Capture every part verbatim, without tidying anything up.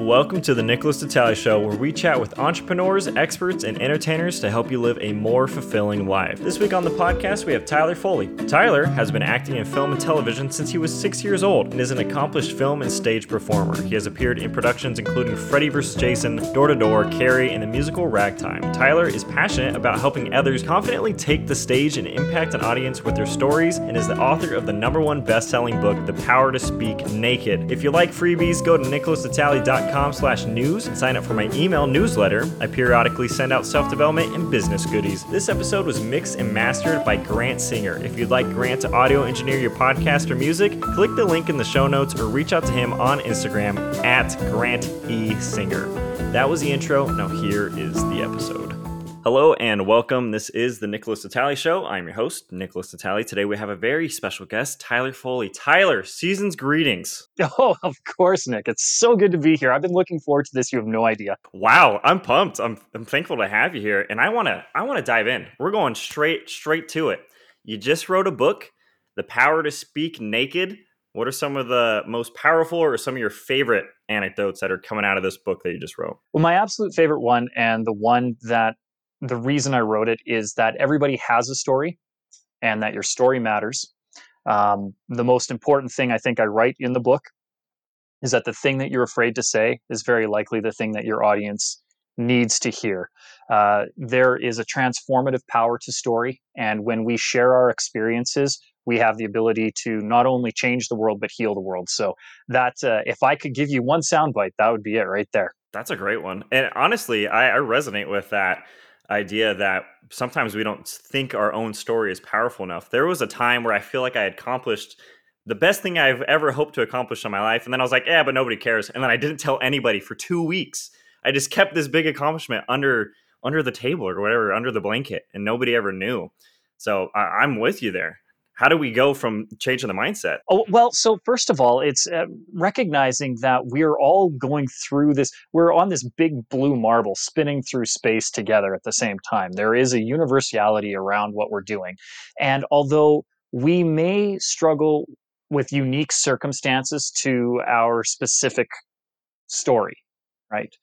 Welcome to the Nickolas Natali Show, where we chat with entrepreneurs, experts, and entertainers to help you live a more fulfilling life. This week on the podcast, we have Tyler Foley. Tyler has been acting in film and television since he was six years old and is an accomplished film and stage performer. He has appeared in productions including Freddy versus. Jason, Door to Door, Carrie, and the musical Ragtime. Tyler is passionate about helping others confidently take the stage and impact an audience with their stories and is the author of the number one best-selling book, The Power to Speak Naked. If you like freebies, go to nickolas natali dot com slash news and sign up for my email newsletter. I periodically send out self-development and business goodies. This episode was mixed and mastered by Grant Singer. If you'd like Grant to audio engineer your podcast or music, click the link in the show notes or reach out to him on Instagram at Grant E. Singer. That was the intro. Now here is the episode. Hello and welcome. This is the Nickolas Natali Show. I'm your host, Nickolas Natali. Today we have a very special guest, Tyler Foley. Tyler, season's greetings. Oh, of course, Nick. It's so good to be here. I've been looking forward to this. You have no idea. Wow, I'm pumped. I'm I'm thankful to have you here, and I wanna I wanna dive in. We're going straight straight to it. You just wrote a book, The Power to Speak Naked. What are some of the most powerful or some of your favorite anecdotes that are coming out of this book that you just wrote? Well, my absolute favorite one, and the one that the reason I wrote it, is that everybody has a story and that your story matters. Um, the most important thing I think I write in the book is that the thing that you're afraid to say is very likely the thing that your audience needs to hear. Uh, there is a transformative power to story. And when we share our experiences, we have the ability to not only change the world, but heal the world. So that uh, if I could give you one soundbite, that would be it right there. That's a great one. And honestly, I, I resonate with that idea that sometimes we don't think our own story is powerful enough. There was a time where I feel like I had accomplished the best thing I've ever hoped to accomplish in my life. And then I was like, yeah, but nobody cares. And then I didn't tell anybody for two weeks. I just kept this big accomplishment under under the table or whatever, under the blanket, and nobody ever knew. So I, I'm with you there. How do we go from changing the mindset? Oh, well, so first of all, it's uh, recognizing that we're all going through this. We're on this big blue marble spinning through space together at the same time. There is a universality around what we're doing. And although we may struggle with unique circumstances to our specific story, right?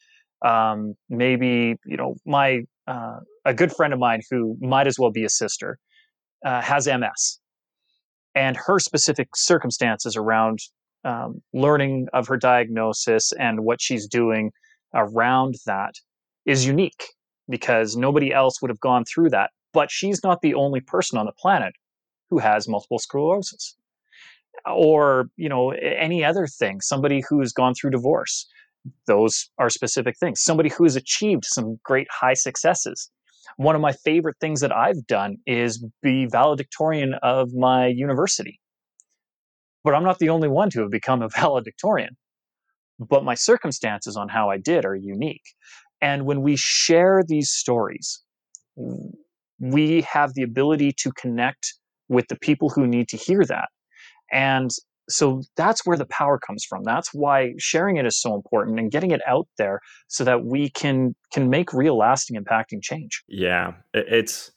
Um, maybe, you know, my uh, a good friend of mine who might as well be a sister uh, has M S. And her specific circumstances around um, learning of her diagnosis and what she's doing around that is unique because nobody else would have gone through that. But she's not the only person on the planet who has multiple sclerosis or, you know, any other thing. Somebody who's gone through divorce. Those are specific things. Somebody who's achieved some great high successes. One of my favorite things that I've done is be valedictorian of my university. But I'm not the only one to have become a valedictorian. But my circumstances on how I did are unique. And when we share these stories, we have the ability to connect with the people who need to hear that. And so that's where the power comes from. That's why sharing it is so important and getting it out there so that we can can make real, lasting, impacting change. Yeah, it's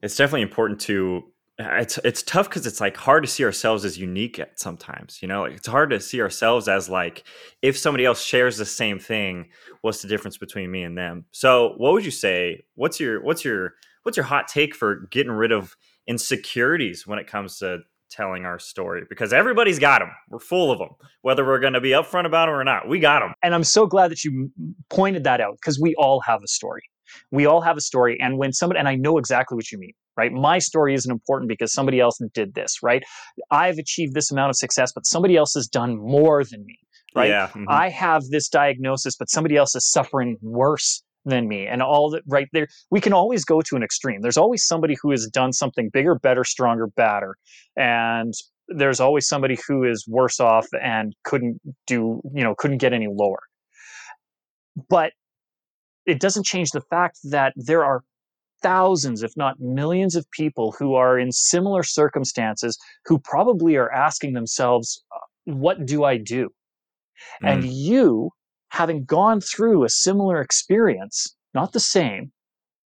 it's definitely important to. It's it's tough because it's like hard to see ourselves as unique sometimes. You know, it's hard to see ourselves as like, if somebody else shares the same thing, what's the difference between me and them? So, what would you say? What's your what's your what's your hot take for getting rid of insecurities when it comes to telling our story? Because everybody's got them. We're full of them, whether we're going to be upfront about them or not. We got them. And I'm so glad that you pointed that out because we all have a story. We all have a story. And when somebody, and I know exactly what you mean, right? My story isn't important because somebody else did this, right? I've achieved this amount of success, but somebody else has done more than me, right? Yeah. Mm-hmm. I have this diagnosis, but somebody else is suffering worse than me. And all that right there, we can always go to an extreme. There's always somebody who has done something bigger, better, stronger, badder. And there's always somebody who is worse off and couldn't do, you know, couldn't get any lower. But it doesn't change the fact that there are thousands, if not millions of people who are in similar circumstances who probably are asking themselves, what do I do? Mm. And you, having gone through a similar experience, not the same,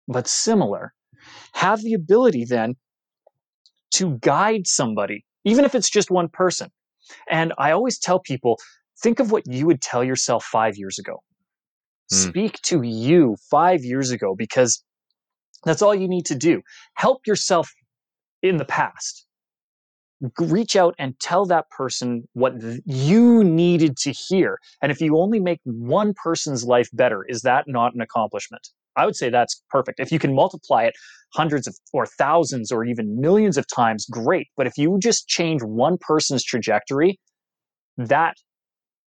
but similar, have the ability then to guide somebody, even if it's just one person. And I always tell people Think of what you would tell yourself five years ago. Mm. Speak to you five years ago, because that's all you need to do. Help yourself in the past. Reach out and tell that person what th- you needed to hear. And if you only make one person's life better, is that not an accomplishment? I would say that's perfect. If you can multiply it hundreds of or thousands or even millions of times, great. But if you just change one person's trajectory, that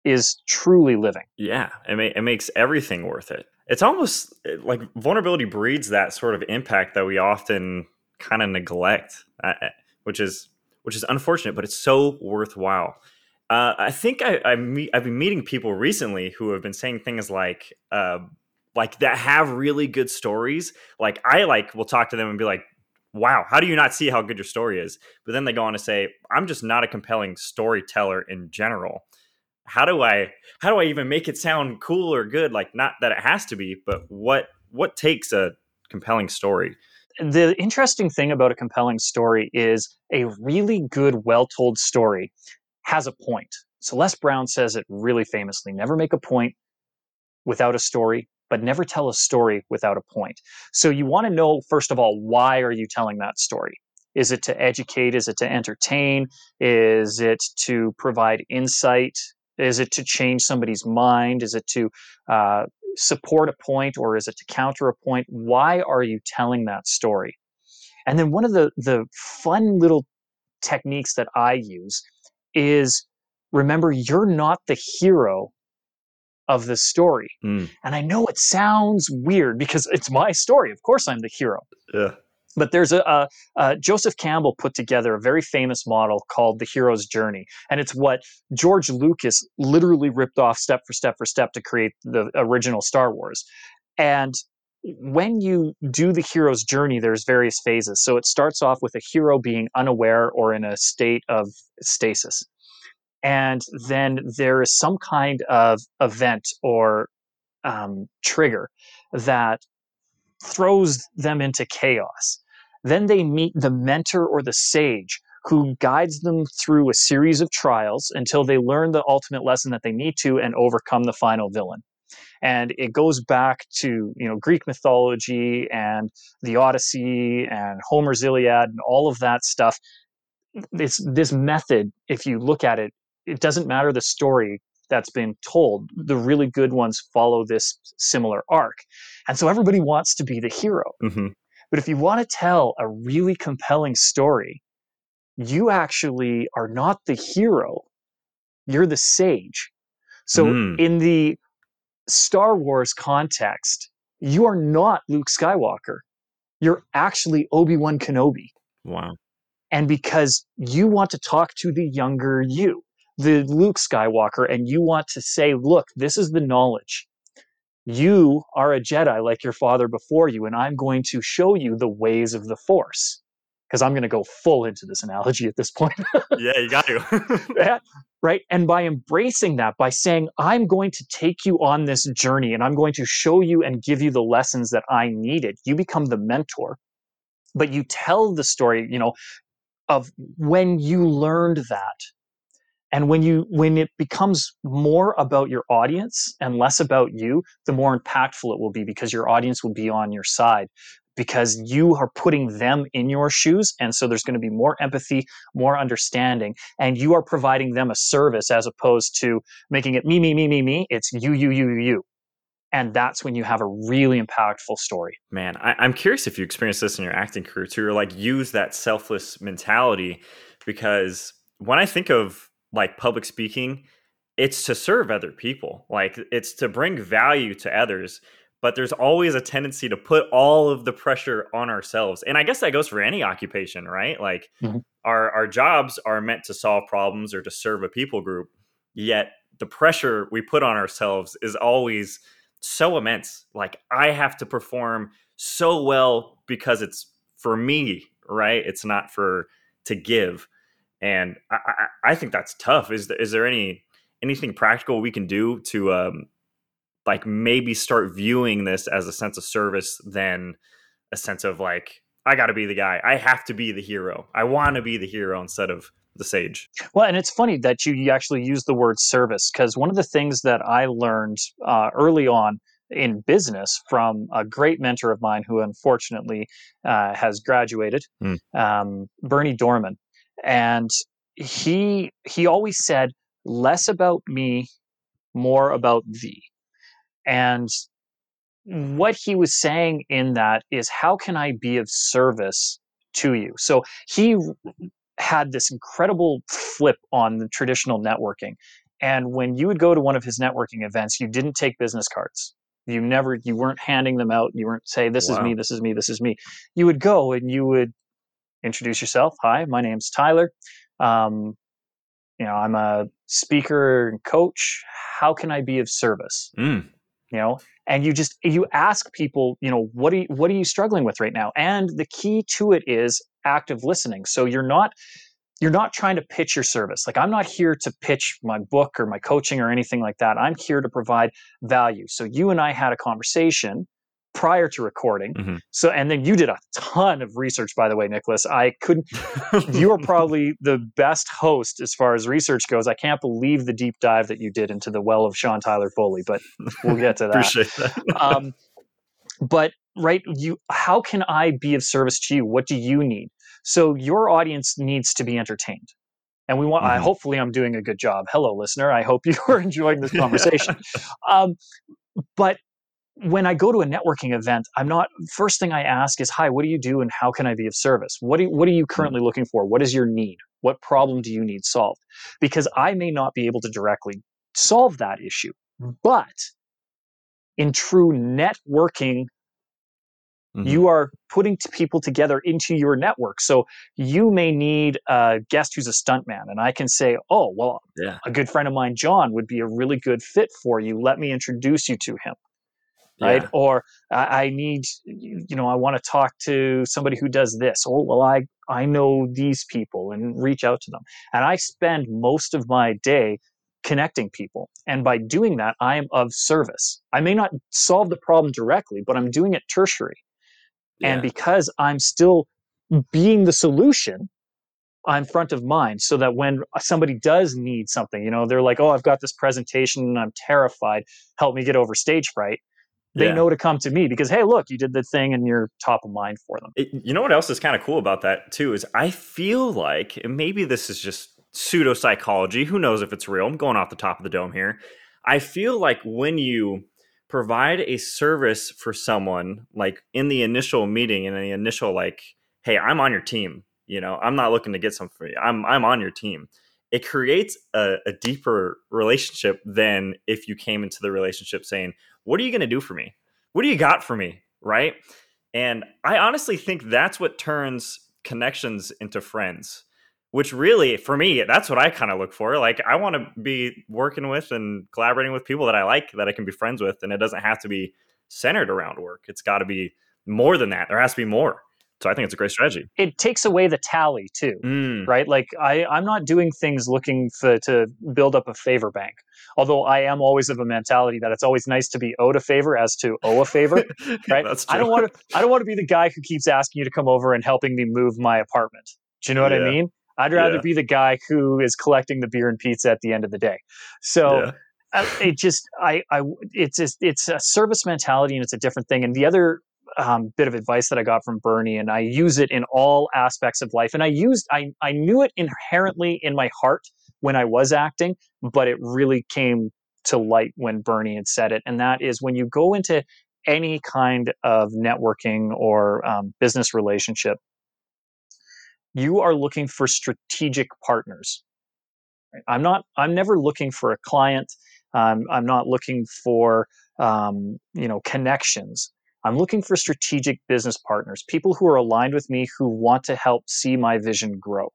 is truly living. Yeah, it, ma- it makes everything worth it. It's almost like vulnerability breeds that sort of impact that we often kind of neglect, uh, which is which is unfortunate, but it's so worthwhile. Uh, I think I, I meet, I've been meeting people recently who have been saying things like, uh, like that have really good stories. Like I like will talk to them and be like, wow, how do you not see how good your story is? But then they go on to say, I'm just not a compelling storyteller in general. How do I, how do I even make it sound cool or good? Like, not that it has to be, but what, what takes a compelling story? The interesting thing about a compelling story is a really good, well-told story has a point. So Les Brown says it really famously, never make a point without a story, but never tell a story without a point. So you want to know, first of all, why are you telling that story? Is it to educate? Is it to entertain? Is it to provide insight? Is it to change somebody's mind? Is it to uh, support a point, or is it to counter a point? Why are you telling that story? And then one of the, the fun little techniques that I use is, remember, you're not the hero of the story. Mm. And I know it sounds weird because it's my story. Of course I'm the hero. Yeah. But there's a, a, a Joseph Campbell put together a very famous model called The Hero's Journey. And it's what George Lucas literally ripped off step for step for step to create the original Star Wars. And when you do the hero's journey, there's various phases. So it starts off with a hero being unaware or in a state of stasis. And then there is some kind of event or um, trigger that throws them into chaos. Then they meet the mentor or the sage who guides them through a series of trials until they learn the ultimate lesson that they need to and overcome the final villain. And it goes back to, you know, Greek mythology and the Odyssey and Homer's Iliad and all of that stuff. This, this method, if you look at it, it doesn't matter the story that's been told. The really good ones follow this similar arc. And so everybody wants to be the hero. Mm-hmm. But if you want to tell a really compelling story, you actually are not the hero. You're the sage. So mm. in the Star Wars context, you are not Luke Skywalker. You're actually Obi-Wan Kenobi. Wow. And because you want to talk to the younger you, the Luke Skywalker, and you want to say, look, this is the knowledge. You are a Jedi like your father before you, and I'm going to show you the ways of the Force. Because I'm going to go full into this analogy at this point. Yeah, you got to. Right? And by embracing that, by saying, I'm going to take you on this journey, and I'm going to show you and give you the lessons that I needed, you become the mentor. But you tell the story, you know, of when you learned that. And when you when it becomes more about your audience and less about you, the more impactful it will be, because your audience will be on your side, because you are putting them in your shoes. And so there's going to be more empathy, more understanding, and you are providing them a service as opposed to making it me, me, me, me, me. It's you, you, you, you. And that's when you have a really impactful story. Man, I, I'm curious if you experienced this in your acting career too, or like use that selfless mentality, because when I think of like public speaking, it's to serve other people. Like it's to bring value to others, but there's always a tendency to put all of the pressure on ourselves. And I guess that goes for any occupation, right? Like mm-hmm. our, our jobs are meant to solve problems or to serve a people group. Yet the pressure we put on ourselves is always so immense. Like I have to perform so well because it's for me, right? It's not for to give. And I, I, I think that's tough. Is there, is there any anything practical we can do to um, like maybe start viewing this as a sense of service than a sense of like, I got to be the guy. I have to be the hero. I want to be the hero instead of the sage. Well, and it's funny that you, you actually use the word service, because one of the things that I learned uh, early on in business from a great mentor of mine who unfortunately uh, has graduated, mm. um, Bernie Dorman. And he he always said, less about me, more about thee. And what he was saying in that is, how can I be of service to you? So he had this incredible flip on the traditional networking. And when you would go to one of his networking events, you didn't take business cards. You never, you weren't handing them out. You weren't saying, this wow. is me, this is me, this is me. You would go and you would introduce yourself. Hi, my name's Tyler. Um, you know, I'm a speaker and coach. How can I be of service? Mm. You know, and you just, you ask people, you know, what are you, what are you struggling with right now? And the key to it is active listening. So you're not, you're not trying to pitch your service. Like, I'm not here to pitch my book or my coaching or anything like that. I'm here to provide value. So you and I had a conversation prior to recording. Mm-hmm. So, and then you did a ton of research, by the way, Nickolas. I couldn't, you are probably the best host as far as research goes. I can't believe the deep dive that you did into the well of Sean Tyler Foley, but we'll get to that. Appreciate that. um, but right. You, how can I be of service to you? What do you need? So your audience needs to be entertained. And we want, mm-hmm. I, hopefully I'm doing a good job. Hello, listener. I hope you are enjoying this conversation. um, but when I go to a networking event, I'm not, first thing I ask is, hi, what do you do and how can I be of service? What do you, what are you currently looking for? What is your need? What problem do you need solved? Because I may not be able to directly solve that issue, but in true networking, mm-hmm. you are putting people together into your network. So you may need a guest who's a stuntman, and I can say, oh, well, yeah. a good friend of mine, John, would be a really good fit for you. Let me introduce you to him. Right. Yeah. Or I, I need, you know, I want to talk to somebody who does this. Oh, well, I, I know these people, and reach out to them. And I spend most of my day connecting people. And by doing that, I am of service. I may not solve the problem directly, but I'm doing it tertiary. Yeah. And because I'm still being the solution, I'm front of mind, so that when somebody does need something, you know, they're like, oh, I've got this presentation and I'm terrified. Help me get over stage fright. They yeah. know to come to me because, hey, look, you did the thing and you're top of mind for them. It, you know what else is kind of cool about that, too, is I feel like, and maybe this is just pseudopsychology, who knows if it's real, I'm going off the top of the dome here. I feel like when you provide a service for someone, like in the initial meeting, in the initial, like, hey, I'm on your team, you know, I'm not looking to get something for you, I'm, I'm on your team. It creates a, a deeper relationship than if you came into the relationship saying, what are you going to do for me? What do you got for me? Right. And I honestly think that's what turns connections into friends, which really, for me, that's what I kind of look for. Like, I want to be working with and collaborating with people that I like, that I can be friends with. And it doesn't have to be centered around work. It's got to be more than that. There has to be more. So I think it's a great strategy. It takes away the tally too, mm. right? Like I, I'm not doing things looking for, to build up a favor bank. Although I am always of a mentality that it's always nice to be owed a favor as to owe a favor, right? That's true. I don't want to. I don't want to be the guy who keeps asking you to come over and helping me move my apartment. Do you know what yeah. I mean? I'd rather yeah. be the guy who is collecting the beer and pizza at the end of the day. So. Yeah. It just, I, I, it's, it's a service mentality, and it's a different thing. And the other. Um, bit of advice that I got from Bernie, and I use it in all aspects of life. And I used, I, I knew it inherently in my heart when I was acting, but it really came to light when Bernie had said it. And that is, when you go into any kind of networking or um, business relationship, you are looking for strategic partners. I'm not, I'm never looking for a client. Um, I'm not looking for, um, you know, connections. I'm looking for strategic business partners, people who are aligned with me, who want to help see my vision grow.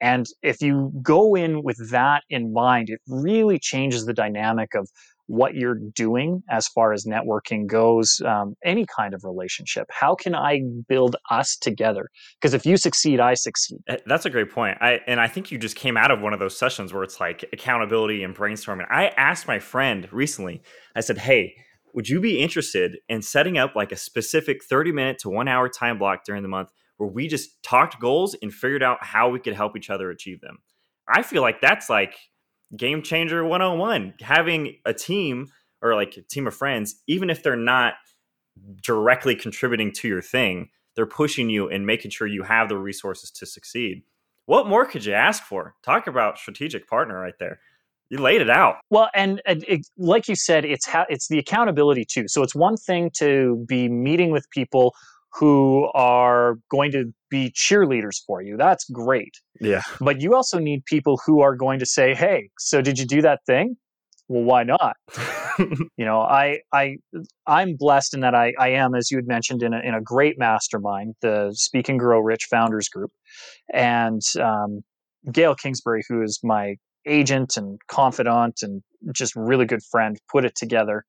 And if you go in with that in mind, it really changes the dynamic of what you're doing as far as networking goes, um, any kind of relationship. How can I build us together? Because if you succeed, I succeed. That's a great point. I, and I think you just came out of one of those sessions where it's like accountability and brainstorming. I asked my friend recently, I said, hey, would you be interested in setting up like a specific thirty minute to one hour time block during the month where we just talked goals and figured out how we could help each other achieve them. I feel like that's like game changer one oh one, having a team or like a team of friends, even if they're not directly contributing to your thing, they're pushing you and making sure you have the resources to succeed. What more could you ask for? Talk about strategic partner right there. You laid it out. Well, and, and it, like you said, it's ha- it's the accountability too. So it's one thing to be meeting with people who are going to be cheerleaders for you. That's great. Yeah. But you also need people who are going to say, hey, so did you do that thing? Well, why not? you know, I, I, I'm blessed in that I, I am, as you had mentioned, in a, in a great mastermind, the Speak and Grow Rich Founders Group. And um, Gail Kingsbury, who is my agent and confidant and just really good friend, put it together.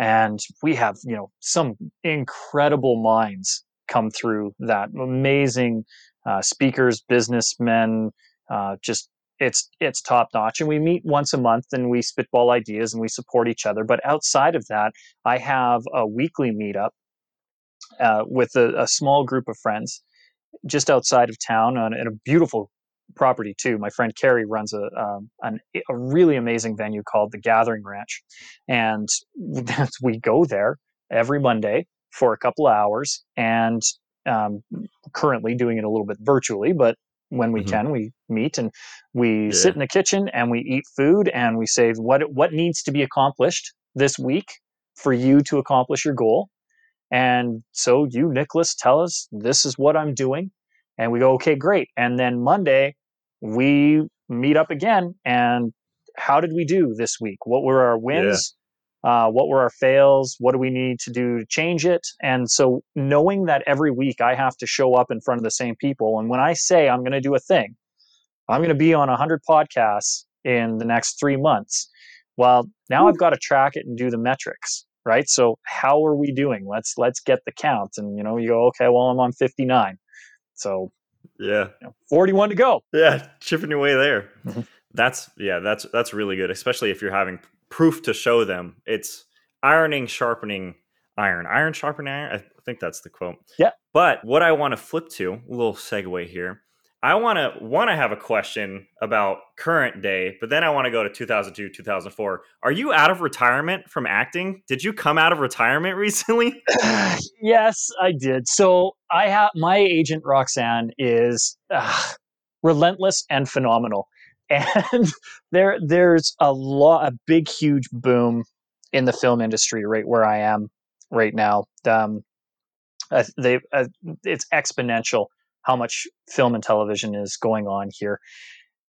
And we have, you know, some incredible minds come through that, amazing uh, speakers, businessmen, uh, just it's it's top notch. And we meet once a month and we spitball ideas and we support each other. But outside of that, I have a weekly meetup uh, with a, a small group of friends just outside of town on, in a beautiful property too. My friend Carrie runs a um, an, a really amazing venue called the Gathering Ranch, and we go there every Monday for a couple of hours. And um, currently doing it a little bit virtually, but when we mm-hmm. can, we meet and we yeah. sit in the kitchen and we eat food and we say what what needs to be accomplished this week for you to accomplish your goal. And so you, Nickolas, tell us this is what I'm doing. And we go, okay, great. And then Monday, we meet up again. And how did we do this week? What were our wins? Yeah. Uh, what were our fails? What do we need to do to change it? And so knowing that every week I have to show up in front of the same people. And when I say I'm going to do a thing, I'm going to be on one hundred podcasts in the next three months. Well, now Ooh. I've got to track it and do the metrics, right? So how are we doing? Let's let's get the count. And, you know, you go, okay, well, I'm on fifty-nine. So yeah, you know, forty-one to go. Yeah. Chipping your way there. Mm-hmm. That's yeah, that's, that's really good. Especially if you're having proof to show them. It's ironing, sharpening iron, iron, sharpening iron. I think that's the quote. Yeah. But what I want to flip to, a little segue here. I want to want to have a question about current day, but then I want to go to two thousand two, two thousand four. Are you out of retirement from acting? Did you come out of retirement recently? Yes, I did. So I have my agent Roxanne is uh, relentless and phenomenal, and there there's a lot, a big, huge boom in the film industry right where I am right now. Um, uh, they uh, it's exponential how much film and television is going on here.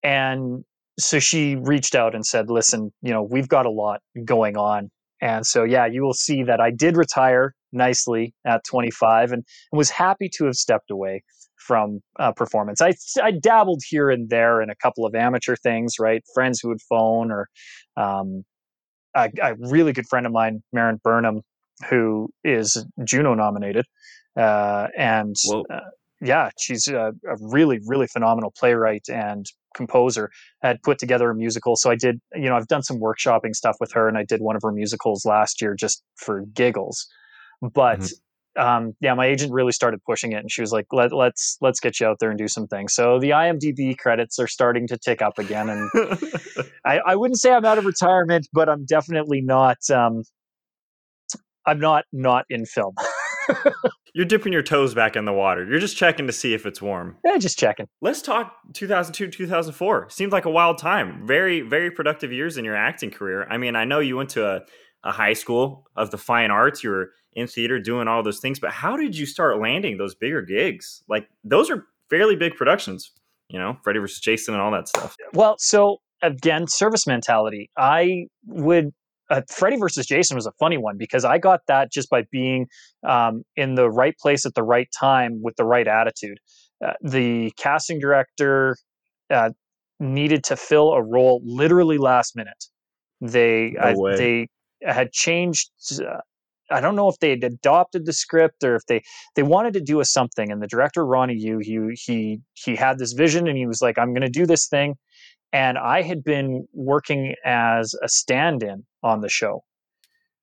And so she reached out and said, listen, you know, we've got a lot going on. And so, yeah, you will see that I did retire nicely at twenty-five and was happy to have stepped away from uh, performance. I, I dabbled here and there in a couple of amateur things, right? Friends who would phone or um, a, a really good friend of mine, Maren Burnham, who is Juno nominated. Uh, and uh, yeah, she's a, a really, really phenomenal playwright and composer, had put together a musical. So I did, you know, I've done some workshopping stuff with her and I did one of her musicals last year just for giggles. But mm-hmm. um, yeah, my agent really started pushing it and she was like, Let, let's, let's get you out there and do some things. So the IMDb credits are starting to tick up again. And I, I wouldn't say I'm out of retirement, but I'm definitely not, um, I'm not, not in film. You're dipping your toes back in the water. You're just checking to see if it's warm. Yeah, just checking. Let's talk two thousand two, two thousand four. Seemed like a wild time. Very, very productive years in your acting career. I mean, I know you went to a, a high school of the fine arts. You were in theater doing all those things. But how did you start landing those bigger gigs? Like, those are fairly big productions, you know, Freddy versus. Jason and all that stuff. Well, so, again, service mentality. I would... Uh, Freddy versus. Jason was a funny one because I got that just by being um, in the right place at the right time with the right attitude. Uh, the casting director uh, needed to fill a role literally last minute. They no uh, they had changed. Uh, I don't know if they had adopted the script or if they they wanted to do a something. And the director Ronnie Yu, he he he had this vision and he was like, "I'm going to do this thing." And I had been working as a stand-in on the show.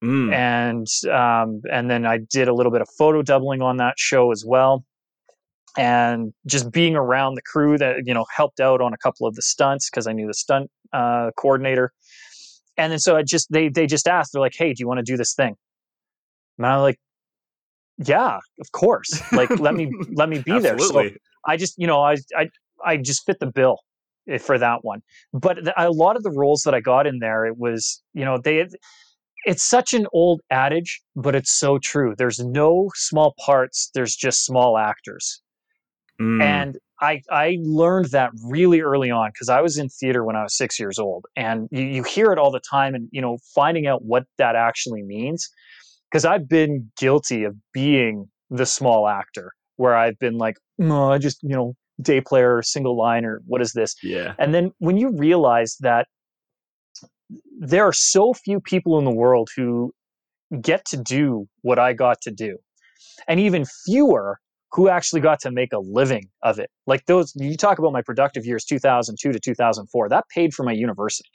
Mm. And um, and then I did a little bit of photo doubling on that show as well. and just being around the crew that, you know, helped out on a couple of the stunts because I knew the stunt uh, coordinator. And then so I just, they they just asked, they're like, hey, do you want to do this thing? And I'm like, yeah, of course. Like, let me, let me be there. So I just, you know, I, I, I just fit the bill for that one. But the, a lot of the roles that I got in there, it was, you know, they, it's such an old adage, but it's so true. There's no small parts. There's just small actors. Mm. And I, I learned that really early on because I was in theater when I was six years old, and you, you hear it all the time. And, you know, finding out what that actually means, because I've been guilty of being the small actor where I've been like, no, I just, you know, day player, single line, or what is this? Yeah. And then when you realize that there are so few people in the world who get to do what I got to do, and even fewer who actually got to make a living of it. Like those, you talk about my productive years, two thousand two to two thousand four, that paid for my university,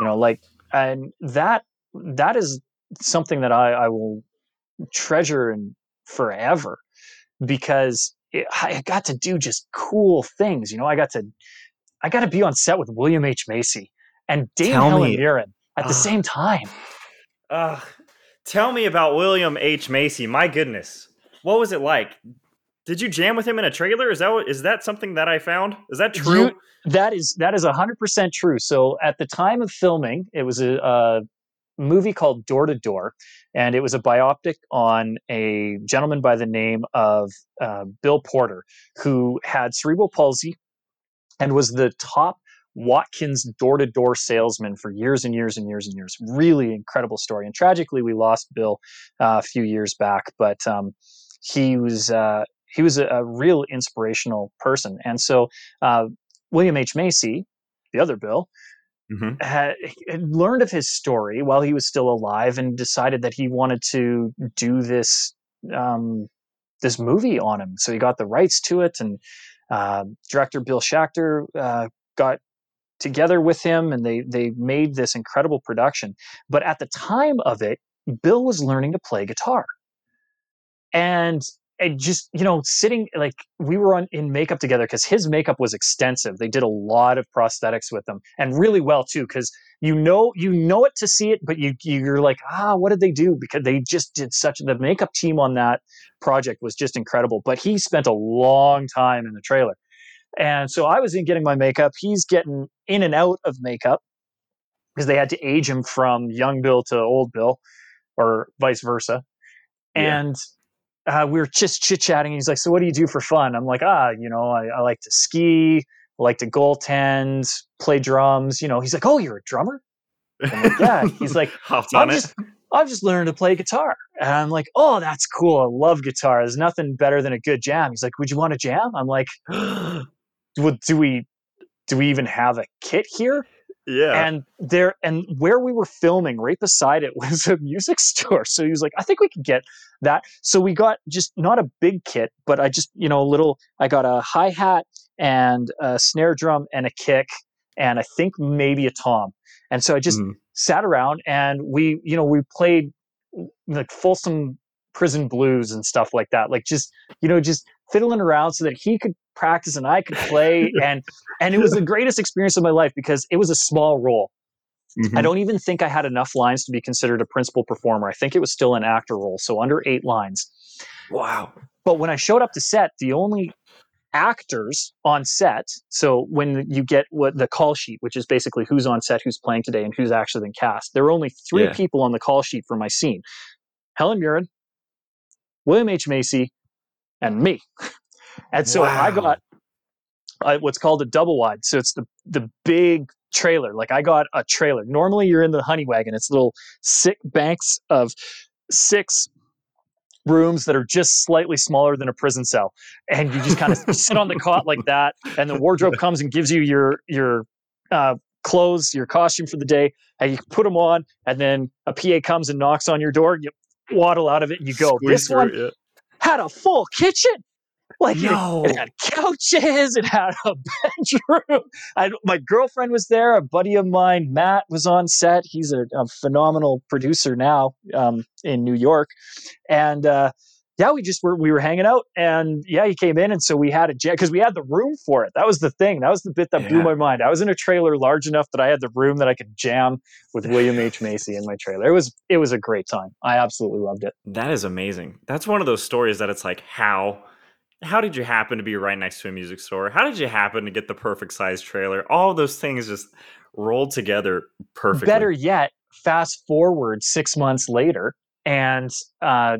you know, like, and that, that is something that I, I will treasure and forever, because it, I got to do just cool things. You know, I got to, I got to be on set with William H. Macy and Dame Helen Mirren at uh, the same time. Uh, tell me about William H. Macy. My goodness. What was it like? Did you jam with him in a trailer? Is that what, is that something that I found? Is that true? You, that is that is one hundred percent true. So at the time of filming, it was a, a movie called Door to Door, and it was a biopic on a gentleman by the name of uh, Bill Porter, who had cerebral palsy and was the top Watkins door-to-door salesman for years and years and years and years. Really incredible story. And tragically, we lost Bill uh, a few years back, but um, he was uh, he was a, a real inspirational person. And so uh, William H. Macy, the other Bill, mm-hmm. had, had learned of his story while he was still alive and decided that he wanted to do this um, this movie on him. So he got the rights to it, and uh, director Bill Schachter uh, got together with him, and they they made this incredible production. But at the time of it, Bill was learning to play guitar, and it just, you know, sitting, like, we were on in makeup together because his makeup was extensive. They did a lot of prosthetics with him, and really well too, because you know you know it to see it, but you you're like, ah, what did they do? Because they just did such, the makeup team on that project was just incredible. But he spent a long time in the trailer. And so I was in getting my makeup. He's getting in and out of makeup because they had to age him from young Bill to old Bill, or vice versa. Yeah. And uh, we were just chit-chatting. He's like, so what do you do for fun? I'm like, ah, you know, I, I like to ski, I like to goaltend, play drums. You know, he's like, oh, you're a drummer? I'm like, yeah. He's like, I'm just, I'm just learning to play guitar. And I'm like, oh, that's cool. I love guitar. There's nothing better than a good jam. He's like, would you want to jam? I'm like, well, do we do we even have a kit here? Yeah. And there and where we were filming, right beside it was a music store. So he was like, I think we could get that. So we got just not a big kit, but I just, you know, a little, I got a hi-hat and a snare drum and a kick and I think maybe a tom. And so I just mm. sat around, and we, you know, we played like Folsom Prison Blues and stuff like that. Like just, you know, just fiddling around so that he could practice and I could play. and and it was the greatest experience of my life because it was a small role. Mm-hmm. I don't even think I had enough lines to be considered a principal performer. I think it was still an actor role, so under eight lines. Wow. But when I showed up to set, the only actors on set, so when you get what the call sheet, which is basically who's on set, who's playing today, and who's actually been cast, there were only three yeah. people on the call sheet for my scene. Helen Mirren, William H. Macy, and me. And so wow. I got uh, what's called a double wide. So it's the the big trailer. Like I got a trailer. Normally you're in the honey wagon. It's little sick banks of six rooms that are just slightly smaller than a prison cell. And you just kind of sit on the cot like that. And the wardrobe comes and gives you your, your uh, clothes, your costume for the day. And you put them on. And then a P A comes and knocks on your door. And you waddle out of it and you go. Squeeze this through, one yeah. had a full kitchen. Like no. it, it had couches, it had a bedroom. I, my girlfriend was there. A buddy of mine, Matt, was on set. He's a, a phenomenal producer now um, in New York, and uh, yeah, we just were, we were hanging out, and yeah, he came in. And so we had a jam because we had the room for it. That was the thing. That was the bit that yeah. blew my mind. I was in a trailer large enough that I had the room that I could jam with William H. Macy in my trailer. It was, it was a great time. I absolutely loved it. That is amazing. That's one of those stories that it's like, how, how did you happen to be right next to a music store? How did you happen to get the perfect size trailer? All those things just rolled together perfectly. Better yet, fast forward six months later, and uh,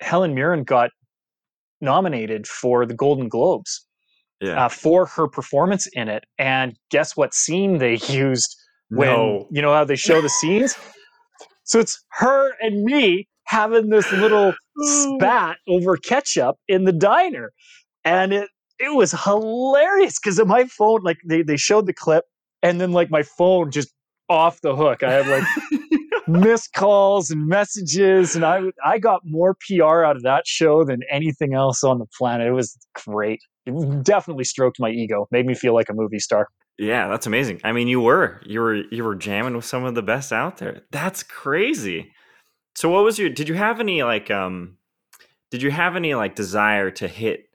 Helen Mirren got nominated for the Golden Globes yeah. uh, for her performance in it. And guess what scene they used when, no. you know how they show the scenes? So it's her and me having this little spat over ketchup in the diner. And it, it was hilarious because my phone, like they, they showed the clip, and then like my phone just off the hook. I have like missed calls and messages, and I I got more P R out of that show than anything else on the planet. It was great. It definitely stroked my ego, made me feel like a movie star. Yeah, that's amazing. I mean, you were you were you were jamming with some of the best out there. That's crazy. So what was your, did you have any like um did you have any like desire to hit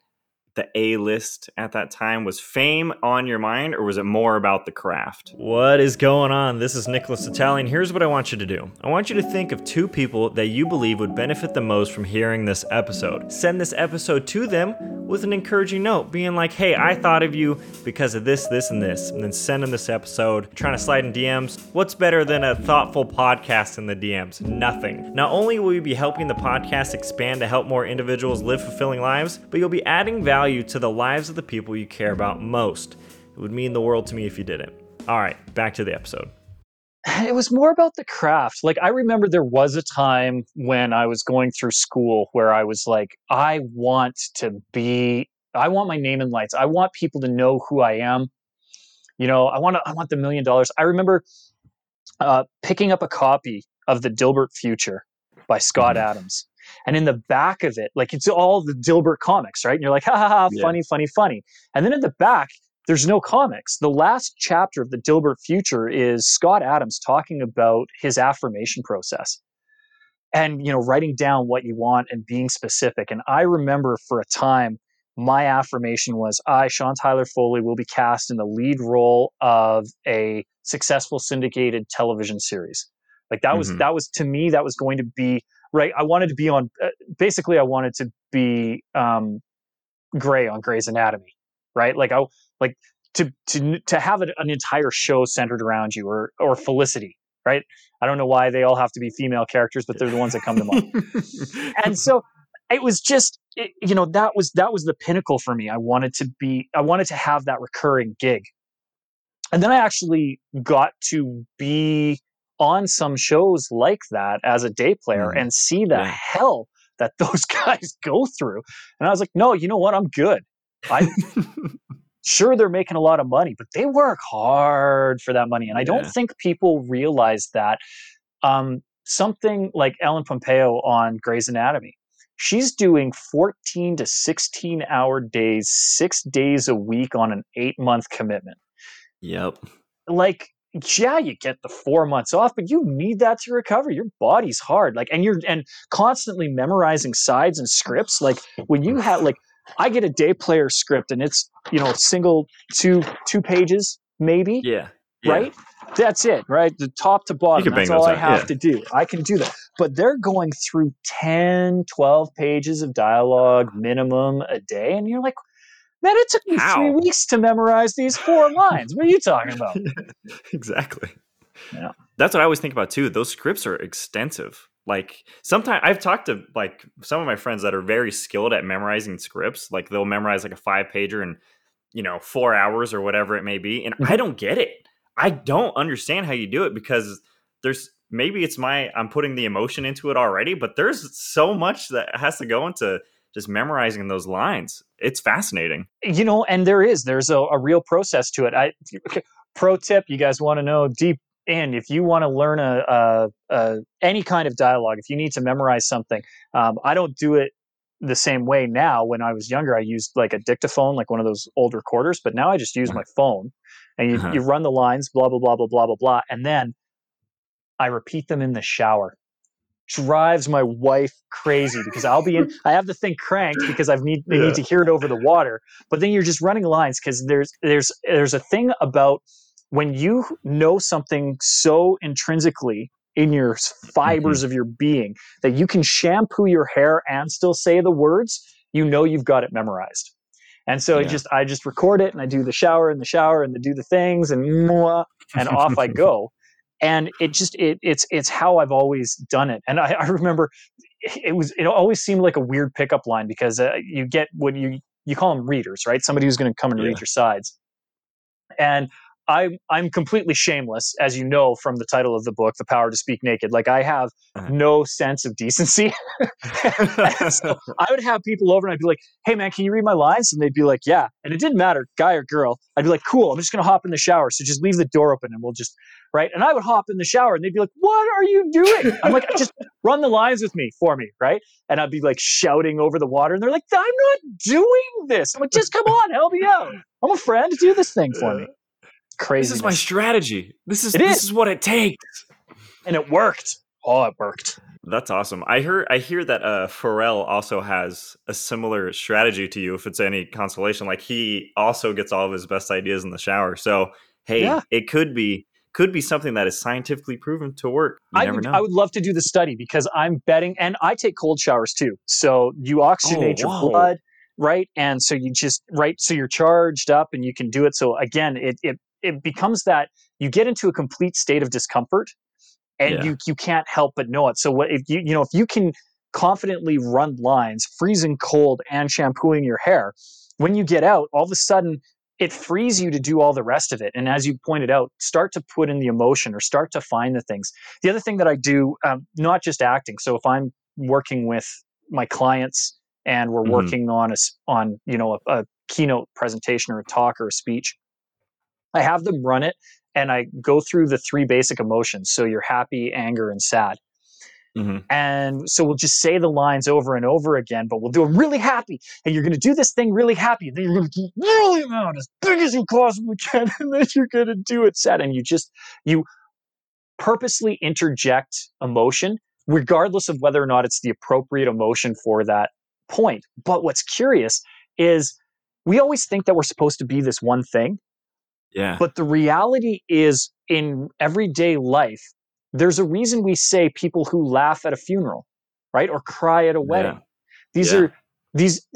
the A-list at that time? Was fame on your mind, or was it more about the craft? What is going on? This is Nickolas Natali, and here's what I want you to do. I want you to think of two people that you believe would benefit the most from hearing this episode. Send this episode to them with an encouraging note, being like, hey, I thought of you because of this, this, and this, and then send them this episode. Trying to slide in D Ms. What's better than a thoughtful podcast in the D Ms? Nothing. Not only will you be helping the podcast expand to help more individuals live fulfilling lives, but you'll be adding value to the lives of the people you care about most. It would mean the world to me if you didn't. All right, back to the episode. It was more about the craft. Like, I remember there was a time when I was going through school where I was like, I want to be, I want my name in lights. I want people to know who I am. You know, I want to, I want the million dollars. I remember uh, picking up a copy of The Dilbert Future by Scott mm-hmm. Adams. And in the back of it, like, it's all the Dilbert comics, right? And you're like, ha ha ha, funny, yeah. funny, funny. And then in the back, there's no comics. The last chapter of The Dilbert Future is Scott Adams talking about his affirmation process and, you know, writing down what you want and being specific. And I remember for a time, my affirmation was, I, Sean Tyler Foley, will be cast in the lead role of a successful syndicated television series. Like, that mm-hmm. was, that was, to me, that was going to be, right, I wanted to be on, uh, basically I wanted to be um, Grey on Grey's Anatomy, right? Like I like to to to have an, an entire show centered around you, or or Felicity, right? I don't know why they all have to be female characters, but they're the ones that come to mind. And so it was just, it, you know, that was that was the pinnacle for me. I wanted to be, I wanted to have that recurring gig. And then I actually got to be on some shows like that as a day player mm. and see the yeah. hell that those guys go through. And I was like, no, you know what? I'm good. I'm sure they're making a lot of money, but they work hard for that money. And I yeah. don't think people realize that. Um, something like Ellen Pompeo on Grey's Anatomy, she's doing fourteen to sixteen hour days, six days a week on an eight month commitment. Yep. Like, yeah, you get the four months off, but you need that to recover. Your body's hard. Like, and you're, and constantly memorizing sides and scripts. Like, when you have, like, I get a day player script and it's, you know, single two, two pages, maybe. Yeah. yeah. Right. That's it. Right. The top to bottom. That's all I have yeah. to do. I can do that. But they're going through ten, twelve pages of dialogue minimum a day. And you're like, man, it took me Ow. three weeks to memorize these four lines. What are you talking about? Exactly. Yeah. That's what I always think about too. Those scripts are extensive. Like, sometimes I've talked to like some of my friends that are very skilled at memorizing scripts. Like, they'll memorize like a five pager in, you know, four hours or whatever it may be. And I don't get it. I don't understand how you do it, because there's, maybe it's my, I'm putting the emotion into it already, but there's so much that has to go into just memorizing those lines. It's fascinating. You know, and there is, there's a, a real process to it. I, pro tip, you guys want to know deep in, if you want to learn a, a, a any kind of dialogue, if you need to memorize something, um, I don't do it the same way now. When I was younger, I used like a dictaphone, like one of those old recorders, but now I just use my phone, and you, uh-huh. you run the lines, blah, blah, blah, blah, blah, blah, blah. And then I repeat them in the shower. drives my wife crazy because I'll be in, I have the thing cranked because I need, yeah. need to hear it over the water. But then you're just running lines because there's, there's, there's a thing about when you know something so intrinsically in your fibers mm-hmm. of your being that you can shampoo your hair and still say the words, you know, you've got it memorized. And so yeah. it just, I just record it and I do the shower and the shower and the do the things and mwah, and off I go. And it just, it, it's, it's how I've always done it. And I, I remember it was, it always seemed like a weird pickup line because uh, you get what you, you call them readers, right? Somebody who's going to come and yeah. read your sides. And I, I'm completely shameless, as you know, from the title of the book, The Power to Speak Naked. Like I have uh-huh. no sense of decency. So I would have people over and I'd be like, hey man, can you read my lines? And they'd be like, yeah. And it didn't matter, guy or girl. I'd be like, cool, I'm just going to hop in the shower. So just leave the door open and we'll just, right? And I would hop in the shower and they'd be like, what are you doing? I'm like, just run the lines with me, for me, right? And I'd be like shouting over the water. And they're like, I'm not doing this. I'm like, just come on, help me out. I'm a friend, do this thing for me. Crazy. This is my strategy. This is, is this is what it takes, and it worked. Oh, it worked. That's awesome. I heard. I hear that uh, Pharrell also has a similar strategy to you. If it's any consolation, like he also gets all of his best ideas in the shower. So hey, yeah. it could be could be something that is scientifically proven to work. You I never would. Know. I would love to do the study because I'm betting, and I take cold showers too. So you oxygenate oh, your whoa. blood, right? And so you just right. So you're charged up, and you can do it. So again, it it. it becomes that you get into a complete state of discomfort and yeah. you you can't help but know it. So what if you, you know, if you can confidently run lines, freezing cold and shampooing your hair, when you get out, all of a sudden it frees you to do all the rest of it. And as you pointed out, start to put in the emotion or start to find the things. The other thing that I do, um, not just acting. So if I'm working with my clients and we're mm-hmm. working on a, on, you know, a, a keynote presentation or a talk or a speech, I have them run it and I go through the three basic emotions. So you're happy, anger, and sad. Mm-hmm. And so we'll just say the lines over and over again, but we'll do them really happy. And you're going to do this thing really happy. Then you're going to really amount as big as you possibly can. And then you're going to do it sad. And you just, you purposely interject emotion, regardless of whether or not it's the appropriate emotion for that point. But what's curious is we always think that we're supposed to be this one thing. Yeah. But the reality is in everyday life, there's a reason we say people who laugh at a funeral, right? Or cry at a wedding. Yeah. These yeah. are, these,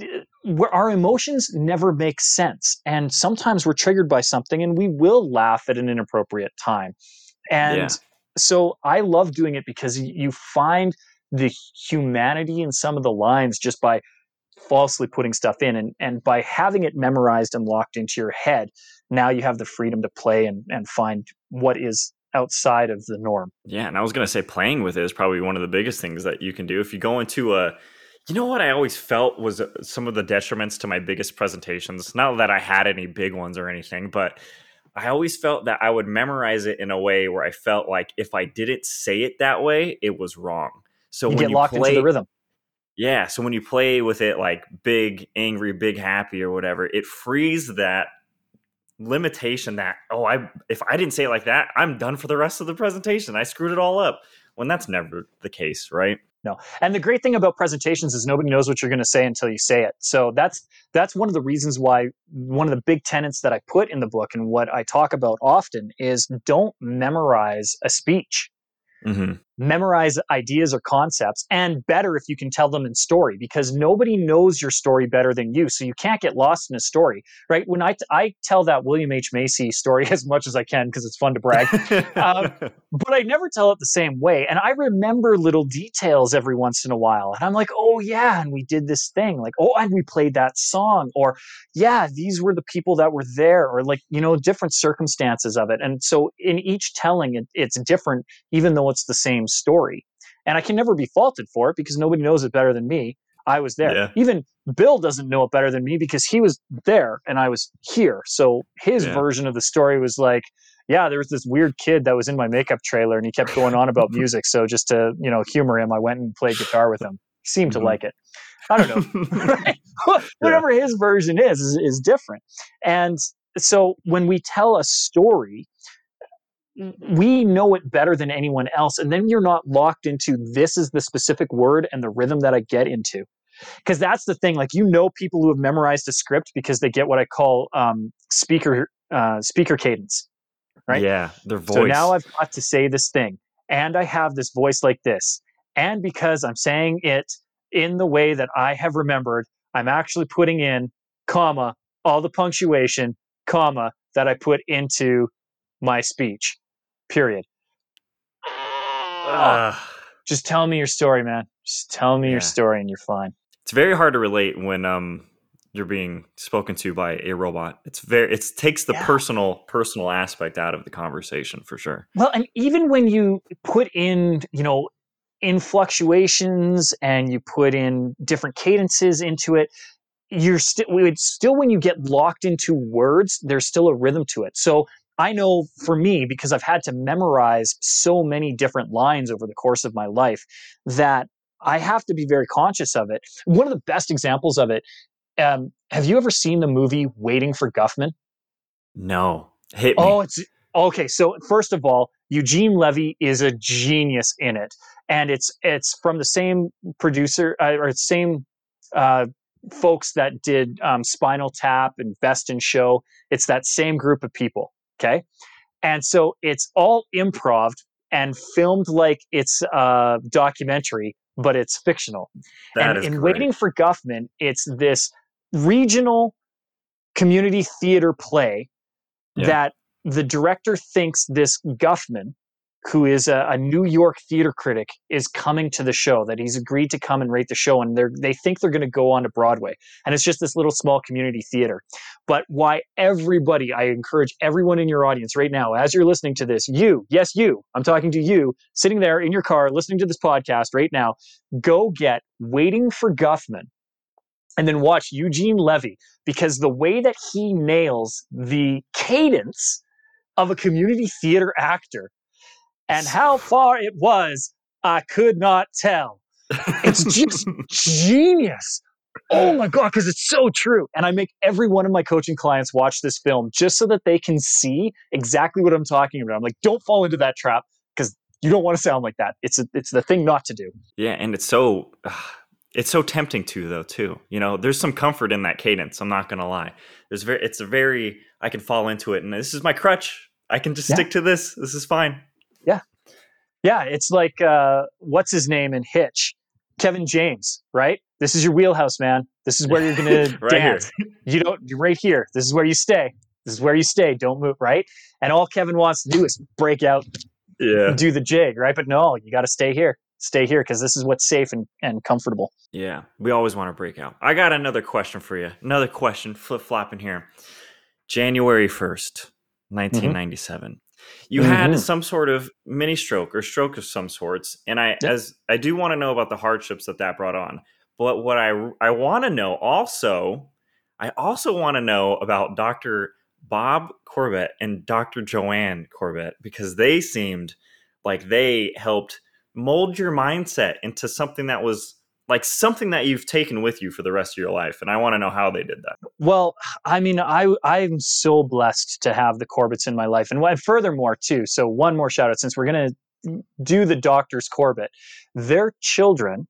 where our emotions never make sense. And sometimes we're triggered by something and we will laugh at an inappropriate time. And yeah. so I love doing it because you find the humanity in some of the lines just by falsely putting stuff in and, and by having it memorized and locked into your head. Now you have the freedom to play and, and find what is outside of the norm. Yeah. And I was going to say playing with it is probably one of the biggest things that you can do. If you go into a, you know what I always felt was some of the detriments to my biggest presentations, not that I had any big ones or anything, but I always felt that I would memorize it in a way where I felt like if I didn't say it that way, it was wrong. So you when get you locked play, into the rhythm. Yeah. So when you play with it, like big, angry, big, happy or whatever, it frees that limitation that, oh, I if I didn't say it like that, I'm done for the rest of the presentation. I screwed it all up. When that's never the case, right? No. And the great thing about presentations is nobody knows what you're going to say until you say it. So that's that's one of the reasons why one of the big tenets that I put in the book and what I talk about often is don't memorize a speech. Mm-hmm. Memorize ideas or concepts, and better if you can tell them in story, because nobody knows your story better than you, so you can't get lost in a story, right? When I, t- I tell that William H. Macy story as much as I can because it's fun to brag, um, but I never tell it the same way, and I remember little details every once in a while, and I'm like, oh yeah, and we did this thing, like, oh, and we played that song, or yeah, these were the people that were there, or like, you know, different circumstances of it, and so in each telling, it, it's different, even though it's the same story. And I can never be faulted for it because nobody knows it better than me. I was there. Yeah. Even Bill doesn't know it better than me because he was there and I was here. So his yeah. version of the story was like, yeah, there was this weird kid that was in my makeup trailer and he kept going on about music. So just to, you know, humor him, I went and played guitar with him. He seemed mm-hmm. to like it. I don't know. Right? Whatever yeah. his version is, is, is different. And so when we tell a story, we know it better than anyone else. And then you're not locked into, this is the specific word and the rhythm that I get into. Because that's the thing, like, you know, people who have memorized a script because they get what I call um, speaker uh, speaker cadence, right? Yeah, their voice. So now I've got to say this thing, and I have this voice like this, and because I'm saying it in the way that I have remembered, I'm actually putting in comma all the punctuation comma that I put into my speech. Period. Uh, oh, just tell me your story, man. Just tell me yeah. your story, and you're fine. It's very hard to relate when um, you're being spoken to by a robot. It's very, it takes the yeah. personal, personal aspect out of the conversation for sure. Well, and even when you put in, you know, in fluctuations and you put in different cadences into it, you're still, it's still, when you get locked into words, there's still a rhythm to it. So I know for me, because I've had to memorize so many different lines over the course of my life, that I have to be very conscious of it. One of the best examples of it, um, have you ever seen the movie Waiting for Guffman? No. Hit me. Oh, it's okay. So first of all, Eugene Levy is a genius in it. And it's it's from the same producer, uh, or same uh, folks that did um, Spinal Tap and Best in Show. It's that same group of people, okay? And so it's all improv and filmed like it's a documentary, but it's fictional. That and is in great. Waiting for Guffman, it's this regional community theater play yeah. that the director thinks this Guffman, who is a, a New York theater critic, is coming to the show, that he's agreed to come and rate the show, and they're, they think they're going to go on to Broadway. And it's just this little small community theater. But why everybody, I encourage everyone in your audience right now, as you're listening to this, you, yes, you, I'm talking to you, sitting there in your car, listening to this podcast right now, go get Waiting for Guffman and then watch Eugene Levy, because the way that he nails the cadence of a community theater actor, and how far it was, I could not tell. It's just genius. Oh my God, because it's so true. And I make every one of my coaching clients watch this film just so that they can see exactly what I'm talking about. I'm like, don't fall into that trap, because you don't want to sound like that. It's a, it's the thing not to do. Yeah, and it's so uh, it's so tempting to, though, too. You know, there's some comfort in that cadence. I'm not going to lie. There's very, it's a very, I can fall into it, and this is my crutch. I can just yeah. stick to this. This is fine. Yeah. Yeah. It's like, uh, what's his name in Hitch? Kevin James, right? This is your wheelhouse, man. This is where you're going right to dance. Here. You don't, you're right here. This is where you stay. This is where you stay. Don't move, right? And all Kevin wants to do is break out yeah. and do the jig, right? But no, you got to stay here. Stay here, because this is what's safe and, and comfortable. Yeah. We always want to break out. I got another question for you. Another question, flip-flopping here. January first, nineteen ninety-seven. Mm-hmm. You mm-hmm. had some sort of mini stroke or stroke of some sorts. And I, yep. as I do want to know about the hardships that that brought on, but what I, I want to know also, I also want to know about Doctor Bob Corbett and Doctor Joanne Corbett, because they seemed like they helped mold your mindset into something that was like something that you've taken with you for the rest of your life. And I want to know how they did that. Well, I mean, I, I'm so blessed to have the Corbetts in my life. And furthermore, too, so one more shout out, since we're going to do the Doctors Corbett, their children,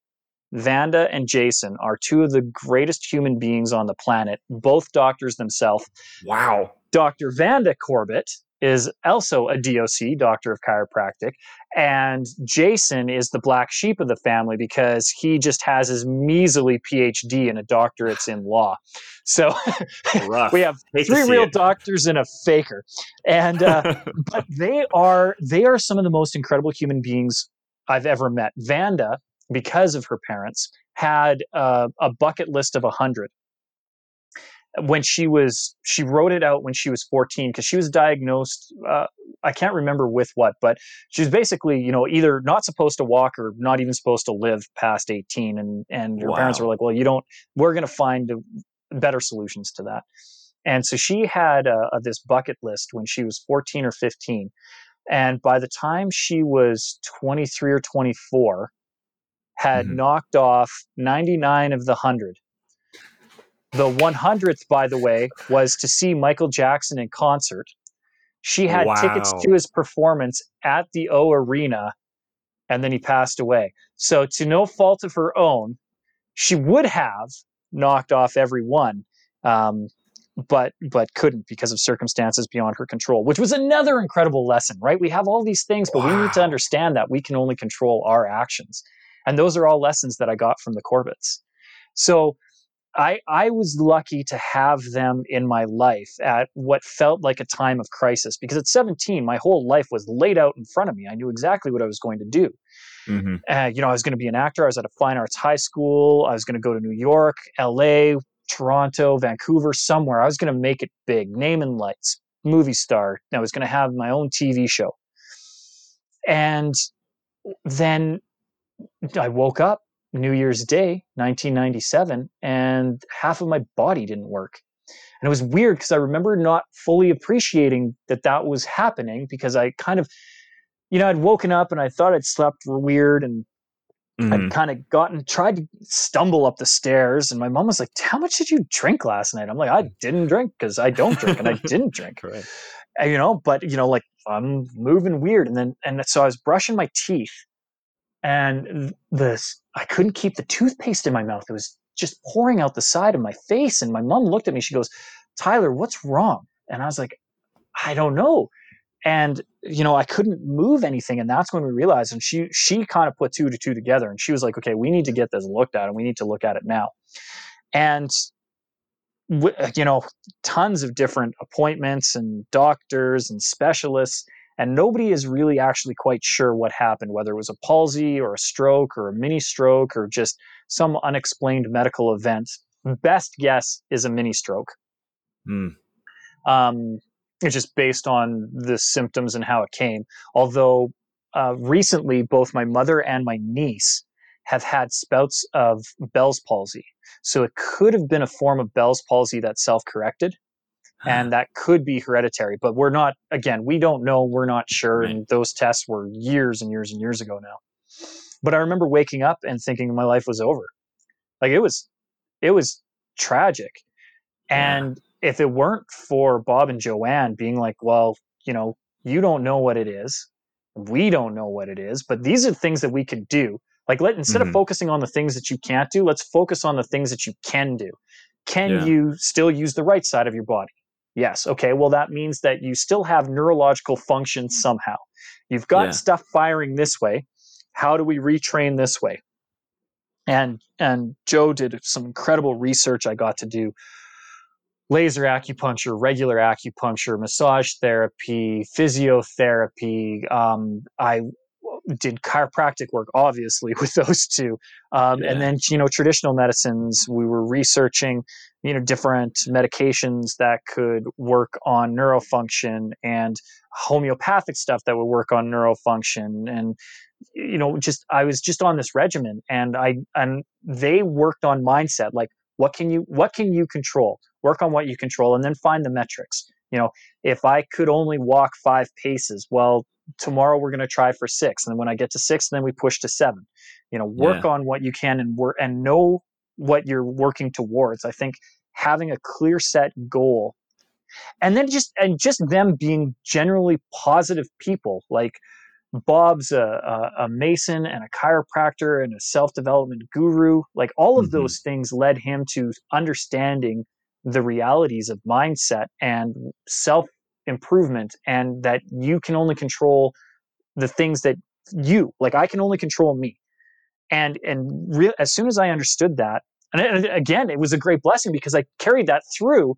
Vanda and Jason, are two of the greatest human beings on the planet, both doctors themselves. Wow. Doctor Vanda Corbett is also a D O C, Doctor of Chiropractic. And Jason is the black sheep of the family, because he just has his measly P H D and a doctorate's in law. So we have three real it. doctors and a faker. And uh, but they are they are some of the most incredible human beings I've ever met. Vanda, because of her parents, had uh, a bucket list of one hundred. When she was, she wrote it out when she was fourteen, because she was diagnosed, uh, I can't remember with what, but she was basically, you know, either not supposed to walk or not even supposed to live past eighteen. And, and her wow. parents were like, well, you don't, we're going to find better solutions to that. And so she had uh, this bucket list when she was fourteen or fifteen. And by the time she was twenty-three or twenty-four, had mm-hmm. knocked off ninety-nine of the one hundred. The one hundredth, by the way, was to see Michael Jackson in concert. She had wow. tickets to his performance at the O Arena, and then he passed away. So to no fault of her own, she would have knocked off every one, um, but but couldn't because of circumstances beyond her control, which was another incredible lesson, right? We have all these things, but wow. we need to understand that we can only control our actions. And those are all lessons that I got from the Corbetts. So I, I was lucky to have them in my life at what felt like a time of crisis, because at seventeen, my whole life was laid out in front of me. I knew exactly what I was going to do. Mm-hmm. Uh, you know, I was going to be an actor. I was at a fine arts high school. I was going to go to New York, L A, Toronto, Vancouver, somewhere. I was going to make it big, name and lights, movie star. I was going to have my own T V show. And then I woke up New Year's Day, nineteen ninety-seven, and half of my body didn't work. And it was weird because I remember not fully appreciating that that was happening, because I kind of, you know, I'd woken up and I thought I'd slept weird, and mm-hmm. I'd kind of gotten, tried to stumble up the stairs. And my mom was like, how much did you drink last night? I'm like, I didn't drink, because I don't drink, and I didn't drink. Right. And, you know, but, you know, like I'm moving weird. And then, and so I was brushing my teeth, and this, I couldn't keep the toothpaste in my mouth. It was just pouring out the side of my face. And my mom looked at me. She goes, Tyler, what's wrong? And I was like, I don't know. And, you know, I couldn't move anything. And that's when we realized, and she, she kind of put two to two together, and she was like, okay, we need to get this looked at, and we need to look at it now. And, you know, tons of different appointments and doctors and specialists. And nobody is really actually quite sure what happened, whether it was a palsy or a stroke or a mini stroke or just some unexplained medical event. Best guess is a mini stroke. Mm. Um, it's just based on the symptoms and how it came. Although uh, recently, both my mother and my niece have had spouts of Bell's palsy. So it could have been a form of Bell's palsy that self-corrected. And that could be hereditary, but we're not, again, we don't know. We're not sure. Right. And those tests were years and years and years ago now. But I remember waking up and thinking my life was over. Like it was, it was tragic. Yeah. And if it weren't for Bob and Joanne being like, well, you know, you don't know what it is. We don't know what it is, but these are things that we can do. Like let, instead mm-hmm. of focusing on the things that you can't do, let's focus on the things that you can do. Can yeah. you still use the right side of your body? Yes. Okay. Well, that means that you still have neurological function somehow. You've got yeah. stuff firing this way. How do we retrain this way? And and Joe did some incredible research. I got to do laser acupuncture, regular acupuncture, massage therapy, physiotherapy. Um, I did chiropractic work, obviously, with those two. Um, yeah. And then, you know, traditional medicines, we were researching, you know, different medications that could work on neurofunction, and homeopathic stuff that would work on neurofunction. And, you know, just, I was just on this regimen, and I, and they worked on mindset. Like, what can you, what can you control? Work on what you control, and then find the metrics. You know, if I could only walk five paces, well, tomorrow we're going to try for six. And then when I get to six, then we push to seven, you know, work yeah. on what you can and work and know what you're working towards. I think having a clear set goal, and then just, and just them being generally positive people. Like Bob's a, a, a Mason and a chiropractor and a self-development guru. Like all of mm-hmm. those things led him to understanding the realities of mindset and self improvement, and that you can only control the things that you like. I can only control me. And, and re- as soon as I understood that, and, and again, it was a great blessing, because I carried that through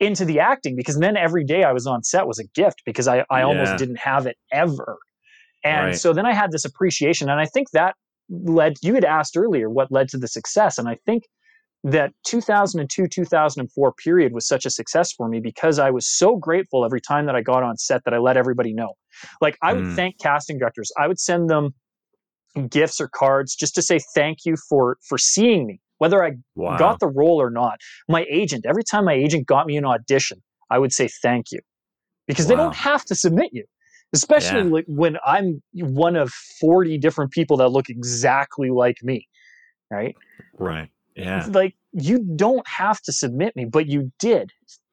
into the acting, because then every day I was on set was a gift, because I, I yeah. almost didn't have it ever. And right. so then I had this appreciation, and I think that led, you had asked earlier what led to the success. And I think that two thousand two, two thousand four period was such a success for me, because I was so grateful every time that I got on set that I let everybody know. Like I would mm. thank casting directors. I would send them gifts or cards just to say thank you for for seeing me, whether I wow. got the role or not. My agent, every time my agent got me an audition, I would say thank you, because wow. they don't have to submit you, especially yeah. when I'm one of forty different people that look exactly like me, right? Right. Yeah. Like you don't have to submit me, but you did.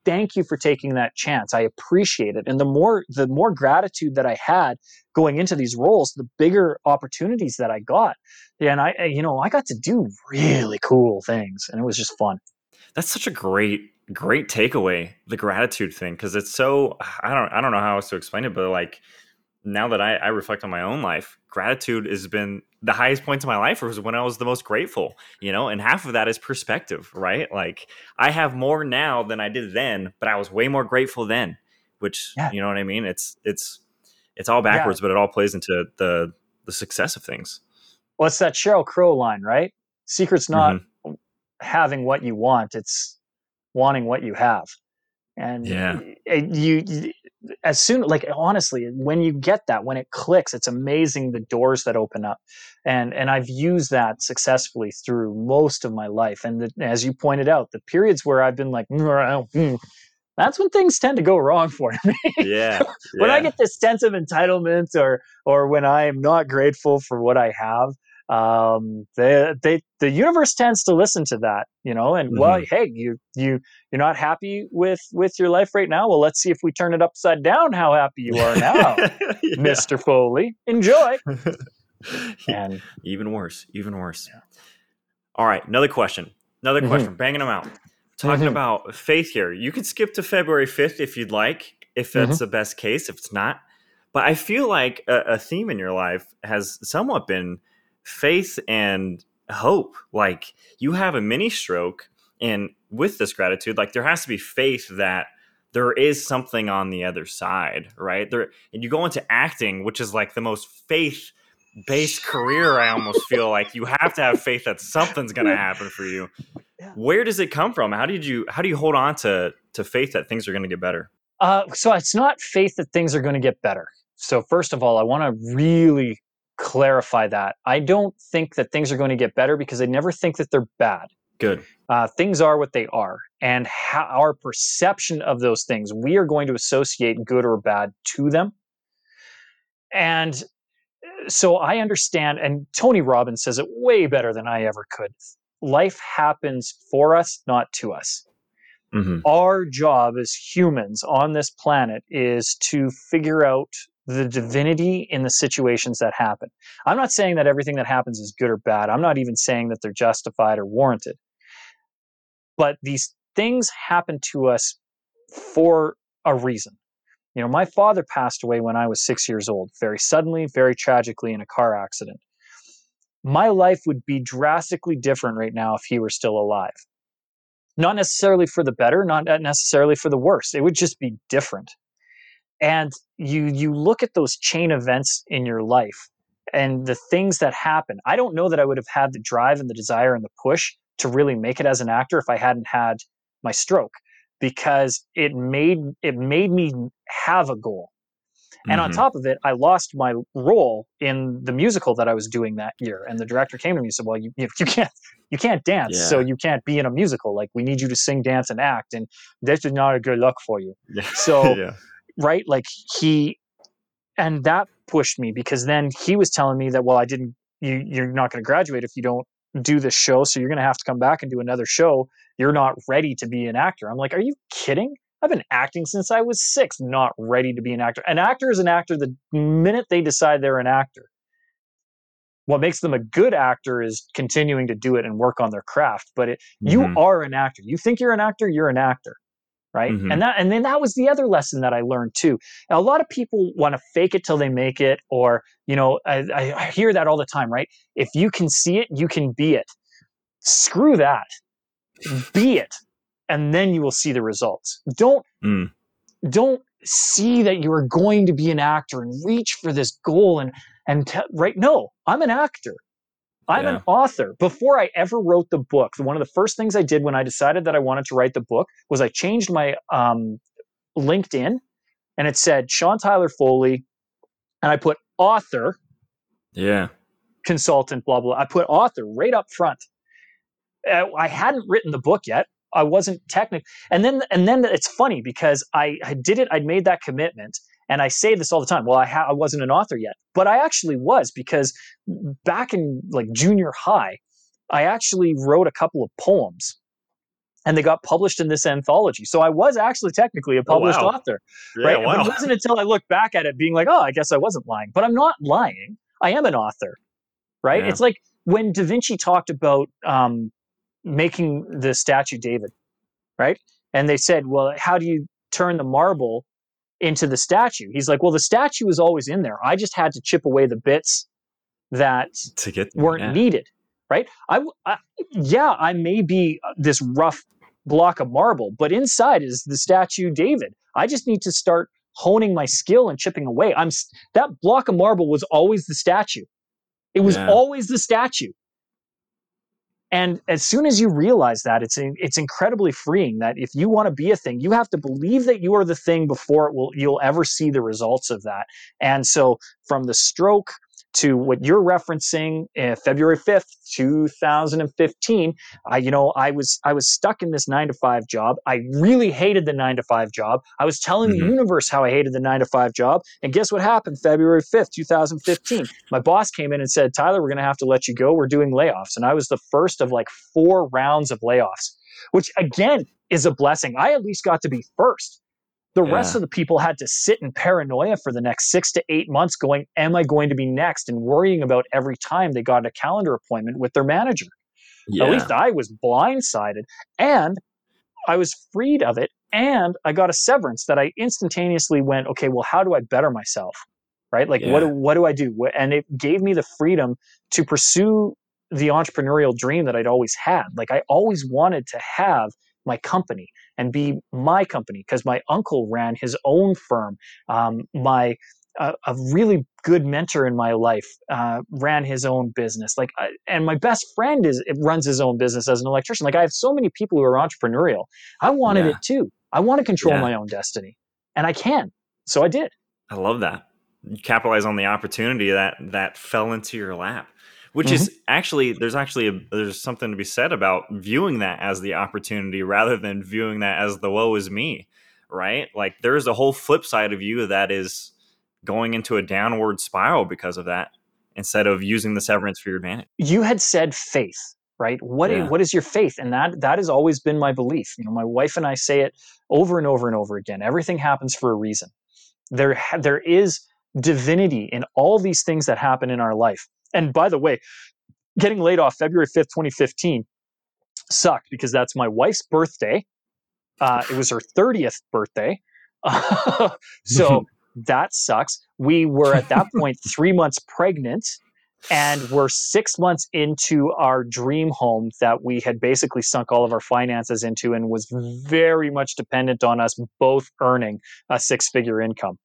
thank you for taking that chance. I appreciate it. And the more the more gratitude that I had going into these roles, the bigger opportunities that I got. And I, you know, I got to do really cool things, and it was just fun. That's such a great, great takeaway, the gratitude thing, because it's so, I don't, I don't know how else to explain it, but like, now that I, I reflect on my own life, gratitude has been the highest points of my life was when I was the most grateful, you know, and half of that is perspective, right? Like I have more now than I did then, but I was way more grateful then, which, yeah. you know what I mean? It's, it's, it's all backwards, yeah. but it all plays into the, the success of things. Well, it's that Sheryl Crow line, right? Secret's not mm-hmm. having what you want. It's wanting what you have. And yeah. you, you as soon, like, honestly, when you get that, when it clicks, it's amazing the doors that open up. And, and I've used that successfully through most of my life. And the, as you pointed out, the periods where I've been like, mm, that's when things tend to go wrong for me. Yeah. When yeah. I get this sense of entitlement or, or when I am not grateful for what I have, um, they, they, the universe tends to listen to that, you know, and mm-hmm. well, hey, you, you, you're not happy with, with your life right now. Well, let's see if we turn it upside down, how happy you are now, yeah. Mister Foley, enjoy. And even worse, even worse. Yeah. All right. Another question, another mm-hmm. question, banging them out, talking mm-hmm. about faith here. You could skip to February fifth if you'd like, if that's mm-hmm. the best case, if it's not, but I feel like a, a theme in your life has somewhat been faith and hope. Like you have a mini stroke, and with this gratitude, like there has to be faith that there is something on the other side, right? There, and you go into acting, which is like the most faith based career. I almost feel like you have to have faith that something's going to happen for you. Yeah. Where does it come from? How did you, how do you hold on to, to faith that things are going to get better? Uh, so it's not faith that things are going to get better. So first of all, I want to really clarify that. I don't think that things are going to get better because I never think that they're bad. Good. Uh, things are what they are. And how our perception of those things, we are going to associate good or bad to them. And so I understand, and Tony Robbins says it way better than I ever could. Life happens for us, not to us. Mm-hmm. Our job as humans on this planet is to figure out the divinity in the situations that happen. I'm not saying that everything that happens is good or bad. I'm not even saying that they're justified or warranted. But these things happen to us for a reason. You know, my father passed away when I was six years old, very suddenly, very tragically in a car accident. My life would be drastically different right now if he were still alive. Not necessarily for the better, not necessarily for the worse. It would just be different. And you you look at those chain events in your life and the things that happen. I don't know that I would have had the drive and the desire and the push to really make it as an actor if I hadn't had my stroke, because it made it made me have a goal. Mm-hmm. And on top of it, I lost my role in the musical that I was doing that year. And the director came to me and said, well, you you, you can't you can't dance, yeah. so you can't be in a musical. Like, we need you to sing, dance, and act. And this is not a good luck for you. Yeah. So... yeah. Right? Like he, and that pushed me, because then he was telling me that, well, I didn't, you, you're not going to graduate if you don't do this show. So you're going to have to come back and do another show. You're not ready to be an actor. I'm like, are you kidding? I've been acting since I was six, not ready to be an actor. An actor is an actor the minute they decide they're an actor. What makes them a good actor is continuing to do it and work on their craft. But it, mm-hmm. you are an actor. You think you're an actor, you're an actor. Right. Mm-hmm. And that, and then that was the other lesson that I learned too. Now, a lot of people want to fake it till they make it, or, you know, I, I hear that all the time, right? If you can see it, you can be it. Screw that. Be it. And then you will see the results. Don't, mm. don't see that you are going to be an actor and reach for this goal and, and t- right. No, I'm an actor. I'm yeah. an author. Before I ever wrote the book, one of the first things I did when I decided that I wanted to write the book was I changed my um, LinkedIn, and it said Sean Tyler Foley, and I put author, yeah, consultant, blah, blah. I put author right up front. I hadn't written the book yet. I wasn't technical. And then, and then it's funny because I, I did it. I'd made that commitment. And I say this all the time. Well, I, ha- I wasn't an author yet, but I actually was, because back in like junior high, I actually wrote a couple of poems And they got published in this anthology. So I was actually technically a published oh, wow. author. Yeah, right? Wow. But it wasn't until I looked back at it being like, oh, I guess I wasn't lying. But I'm not lying. I am an author, right? Yeah. It's like when Da Vinci talked about um, making the statue David, right? And they said, well, how do you turn the marble into the statue? He's like, well, the statue was always in there. I just had to chip away the bits that to get them, weren't yeah. needed. Right? I, I, yeah, I may be this rough block of marble, but inside is the statue David. I just need to start honing my skill and chipping away. I'm that block of marble was always the statue. It was yeah. always the statue. And as soon as you realize that, it's it's incredibly freeing. That if you want to be a thing, you have to believe that you are the thing before it will you'll ever see the results of that. And so from the stroke to what you're referencing, uh, February fifth, two thousand fifteen, I, you know, I was I was stuck in this nine to five job. I really hated the nine to five job. I was telling mm-hmm. the universe how I hated the nine to five job. And guess what happened? February fifth, two thousand fifteen, my boss came in and said, Tyler, we're going to have to let you go. We're doing layoffs. And I was the first of like four rounds of layoffs, which again is a blessing. I at least got to be first. The yeah. rest of the people had to sit in paranoia for the next six to eight months going, am I going to be next? And worrying about every time they got a calendar appointment with their manager. Yeah. At least I was blindsided. And I was freed of it. And I got a severance that I instantaneously went, okay, well, how do I better myself? Right? Like, yeah. what, do, what do I do? And it gave me the freedom to pursue the entrepreneurial dream that I'd always had. Like, I always wanted to have my company and be my company because my uncle ran his own firm. Um, my uh, a really good mentor in my life uh, ran his own business. Like, I, and my best friend is it runs his own business as an electrician. Like, I have so many people who are entrepreneurial. I wanted yeah. it too. I want to control yeah. my own destiny, and I can. So I did. I love that. You capitalize on the opportunity that that fell into your lap. Which mm-hmm. is actually, there's actually, a, there's something to be said about viewing that as the opportunity rather than viewing that as the woe is me, right? Like there's a whole flip side of you that is going into a downward spiral because of that instead of using the severance for your advantage. You had said faith, right? What yeah. is, what is your faith? And that that has always been my belief. You know, my wife and I say it over and over and over again. Everything happens for a reason. There There is divinity in all these things that happen in our life. And by the way, getting laid off February fifth, twenty fifteen sucked because that's my wife's birthday. Uh, it was her thirtieth birthday. Uh, so that sucks. We were at that point three months pregnant and we're six months into our dream home that we had basically sunk all of our finances into and was very much dependent on us both earning a six-figure income.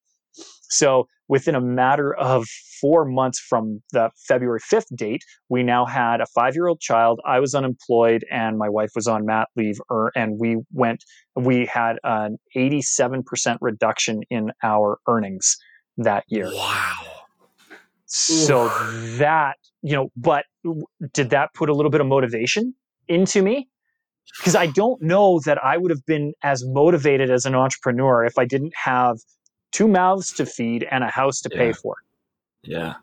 So within a matter of four months from the February fifth date, we now had a five-year-old child. I was unemployed and my wife was on mat leave. And we went, we had an eighty-seven percent reduction in our earnings that year. Wow. So Oof. that, you know, but did that put a little bit of motivation into me? Because I don't know that I would have been as motivated as an entrepreneur if I didn't have two mouths to feed and a house to yeah. pay for. Yeah.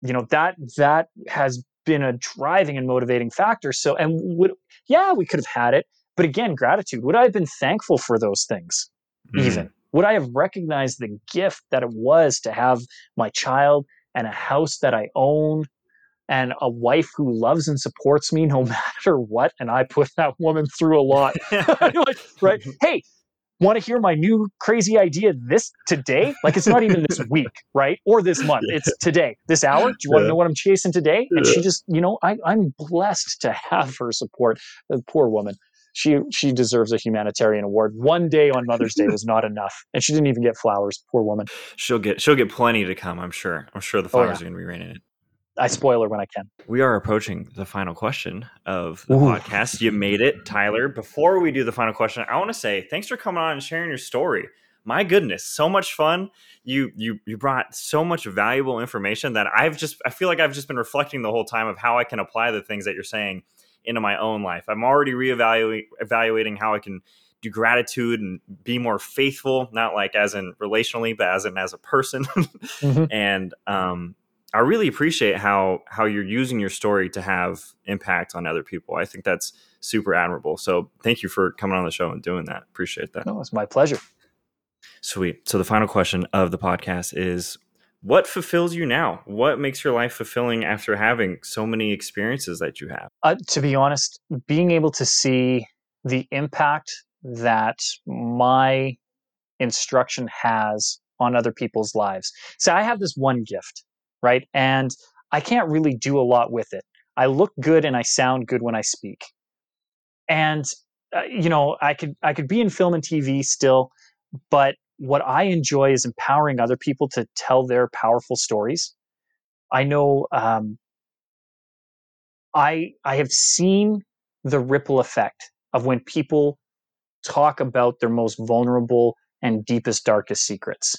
You know, that that has been a driving and motivating factor. So, and would, yeah, we could have had it. But again, gratitude. Would I have been thankful for those things mm. even? Would I have recognized the gift that it was to have my child and a house that I own and a wife who loves and supports me no matter what? And I put that woman through a lot. Like, right? Hey, want to hear my new crazy idea this today? Like, it's not even this week, right? Or this month. Yeah. It's today, this hour. Do you want yeah. to know what I'm chasing today? And yeah. she just, you know, I, I'm blessed to have her support. The poor woman. She she deserves a humanitarian award. One day on Mother's Day was not enough. And she didn't even get flowers. Poor woman. She'll get she'll get plenty to come, I'm sure. I'm sure the flowers oh, yeah. are going to be raining in. I spoil her when I can. We are approaching the final question of the Ooh. podcast. You made it, Tyler. Before we do the final question, I want to say thanks for coming on and sharing your story. My goodness, so much fun. You you you brought so much valuable information that I've just I feel like I've just been reflecting the whole time of how I can apply the things that you're saying into my own life. I'm already reevaluating evaluating how I can do gratitude and be more faithful, not like as in relationally, but as in as a person. mm-hmm. And um I really appreciate how how you're using your story to have impact on other people. I think that's super admirable. So thank you for coming on the show and doing that. Appreciate that. No, it's my pleasure. Sweet. So the final question of the podcast is, what fulfills you now? What makes your life fulfilling after having so many experiences that you have? Uh, to be honest, being able to see the impact that my instruction has on other people's lives. So I have this one gift, right? And I can't really do a lot with it. I look good and I sound good when I speak. And, uh, you know, I could I could be in film and T V still, but what I enjoy is empowering other people to tell their powerful stories. I know um, I I have seen the ripple effect of when people talk about their most vulnerable and deepest, darkest secrets.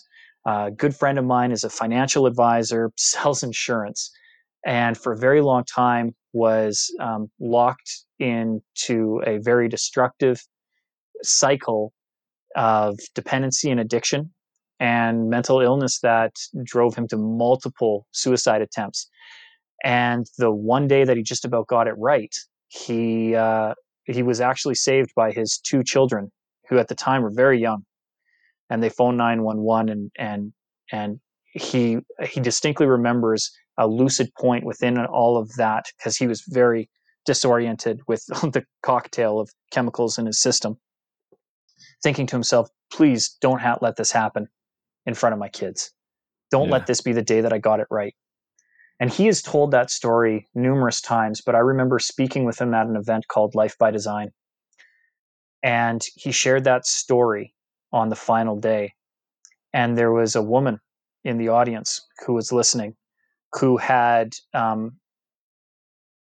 Uh, a good friend of mine is a financial advisor, sells insurance, and for a very long time was um, locked into a very destructive cycle of dependency and addiction and mental illness that drove him to multiple suicide attempts. And the one day that he just about got it right, he uh, he was actually saved by his two children, who at the time were very young. And they phoned nine one one, and and and he he distinctly remembers a lucid point within all of that, because he was very disoriented with the cocktail of chemicals in his system, thinking to himself, please don't ha- let this happen in front of my kids. Don't yeah. let this be the day that I got it right. And he has told that story numerous times, but I remember speaking with him at an event called Life by Design. And he shared that story on the final day. And there was a woman in the audience who was listening, who had um,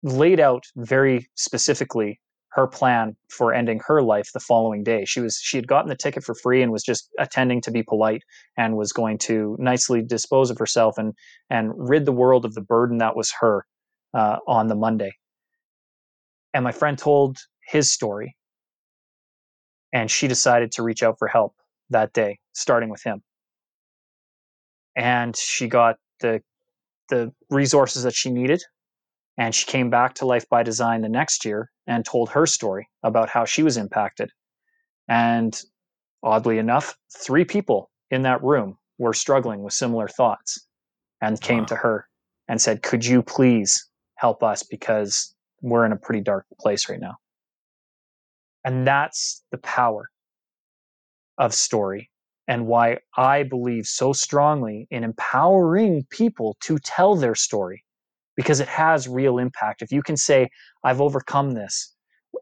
laid out very specifically her plan for ending her life the following day. She was she had gotten the ticket for free and was just attending to be polite and was going to nicely dispose of herself and and rid the world of the burden that was her uh, on the Monday. And my friend told his story, and she decided to reach out for help that day, starting with him. And she got the the resources that she needed, and she came back to Life by Design the next year and told her story about how she was impacted. And oddly enough, three people in that room were struggling with similar thoughts and came wow. to her and said, could you please help us, because we're in a pretty dark place right now. And that's the power of story, and why I believe so strongly in empowering people to tell their story, because it has real impact. If you can say, I've overcome this,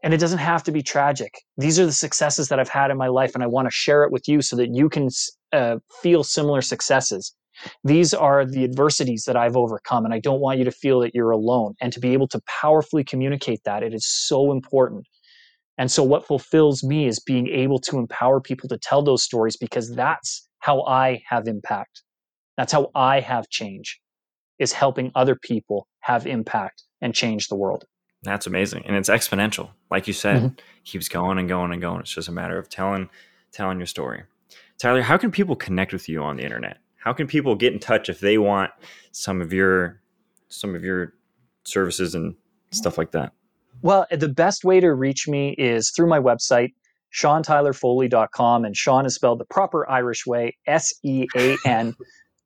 and it doesn't have to be tragic. These are the successes that I've had in my life, and I want to share it with you so that you can uh, feel similar successes. These are the adversities that I've overcome, and I don't want you to feel that you're alone. And to be able to powerfully communicate that, it is so important. And so what fulfills me is being able to empower people to tell those stories, because that's how I have impact. That's how I have change, is helping other people have impact and change the world. That's amazing. And it's exponential. Like you said, mm-hmm. it keeps going and going and going. It's just a matter of telling, telling your story. Tyler, how can people connect with you on the internet? How can people get in touch if they want some of your, some of your services and stuff like that? Well, the best way to reach me is through my website, sean tyler foley dot com, and Sean is spelled the proper Irish way, S E A N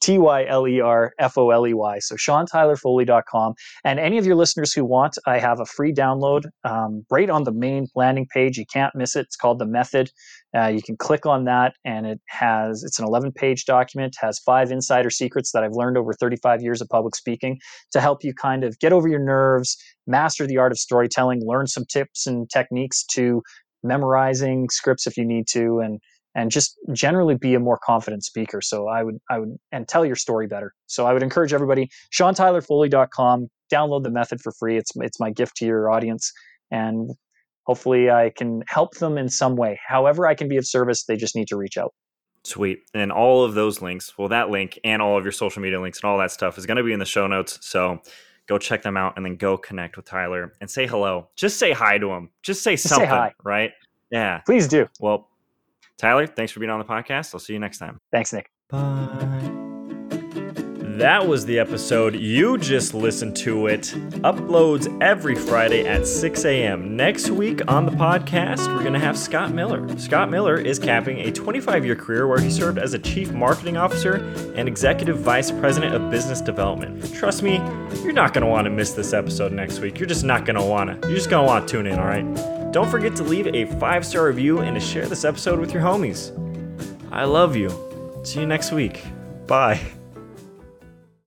T Y L E R F O L E Y. So sean tyler foley dot com. And any of your listeners who want, I have a free download um, right on the main landing page. You can't miss it. It's called The Method. Uh, you can click on that, and it has it's an eleven-page document, has five insider secrets that I've learned over thirty-five years of public speaking to help you kind of get over your nerves, master the art of storytelling, learn some tips and techniques to memorizing scripts if you need to, and and just generally be a more confident speaker. So I would, I would, and tell your story better. So I would encourage everybody, sean tyler foley dot com, download The Method for free. It's, it's my gift to your audience, and hopefully I can help them in some way. However I can be of service, they just need to reach out. Sweet. And all of those links, well, that link and all of your social media links and all that stuff is going to be in the show notes. So go check them out, and then go connect with Tyler and say hello. Just say hi to him. Just say just something, say hi. Right? Yeah. Please do. Well, Tyler, thanks for being on the podcast. I'll see you next time. Thanks, Nick. Bye. that was the episode. You just listened to it. Uploads every Friday at six a.m. Next week on the podcast, we're going to have Scott Miller. Scott Miller is capping a twenty-five-year career where he served as a chief marketing officer and executive vice president of business development. Trust me, you're not going to want to miss this episode next week. You're just not going to want to. You're just going to want to tune in, all right? Don't forget to leave a five-star review and to share this episode with your homies. I love you. See you next week. Bye.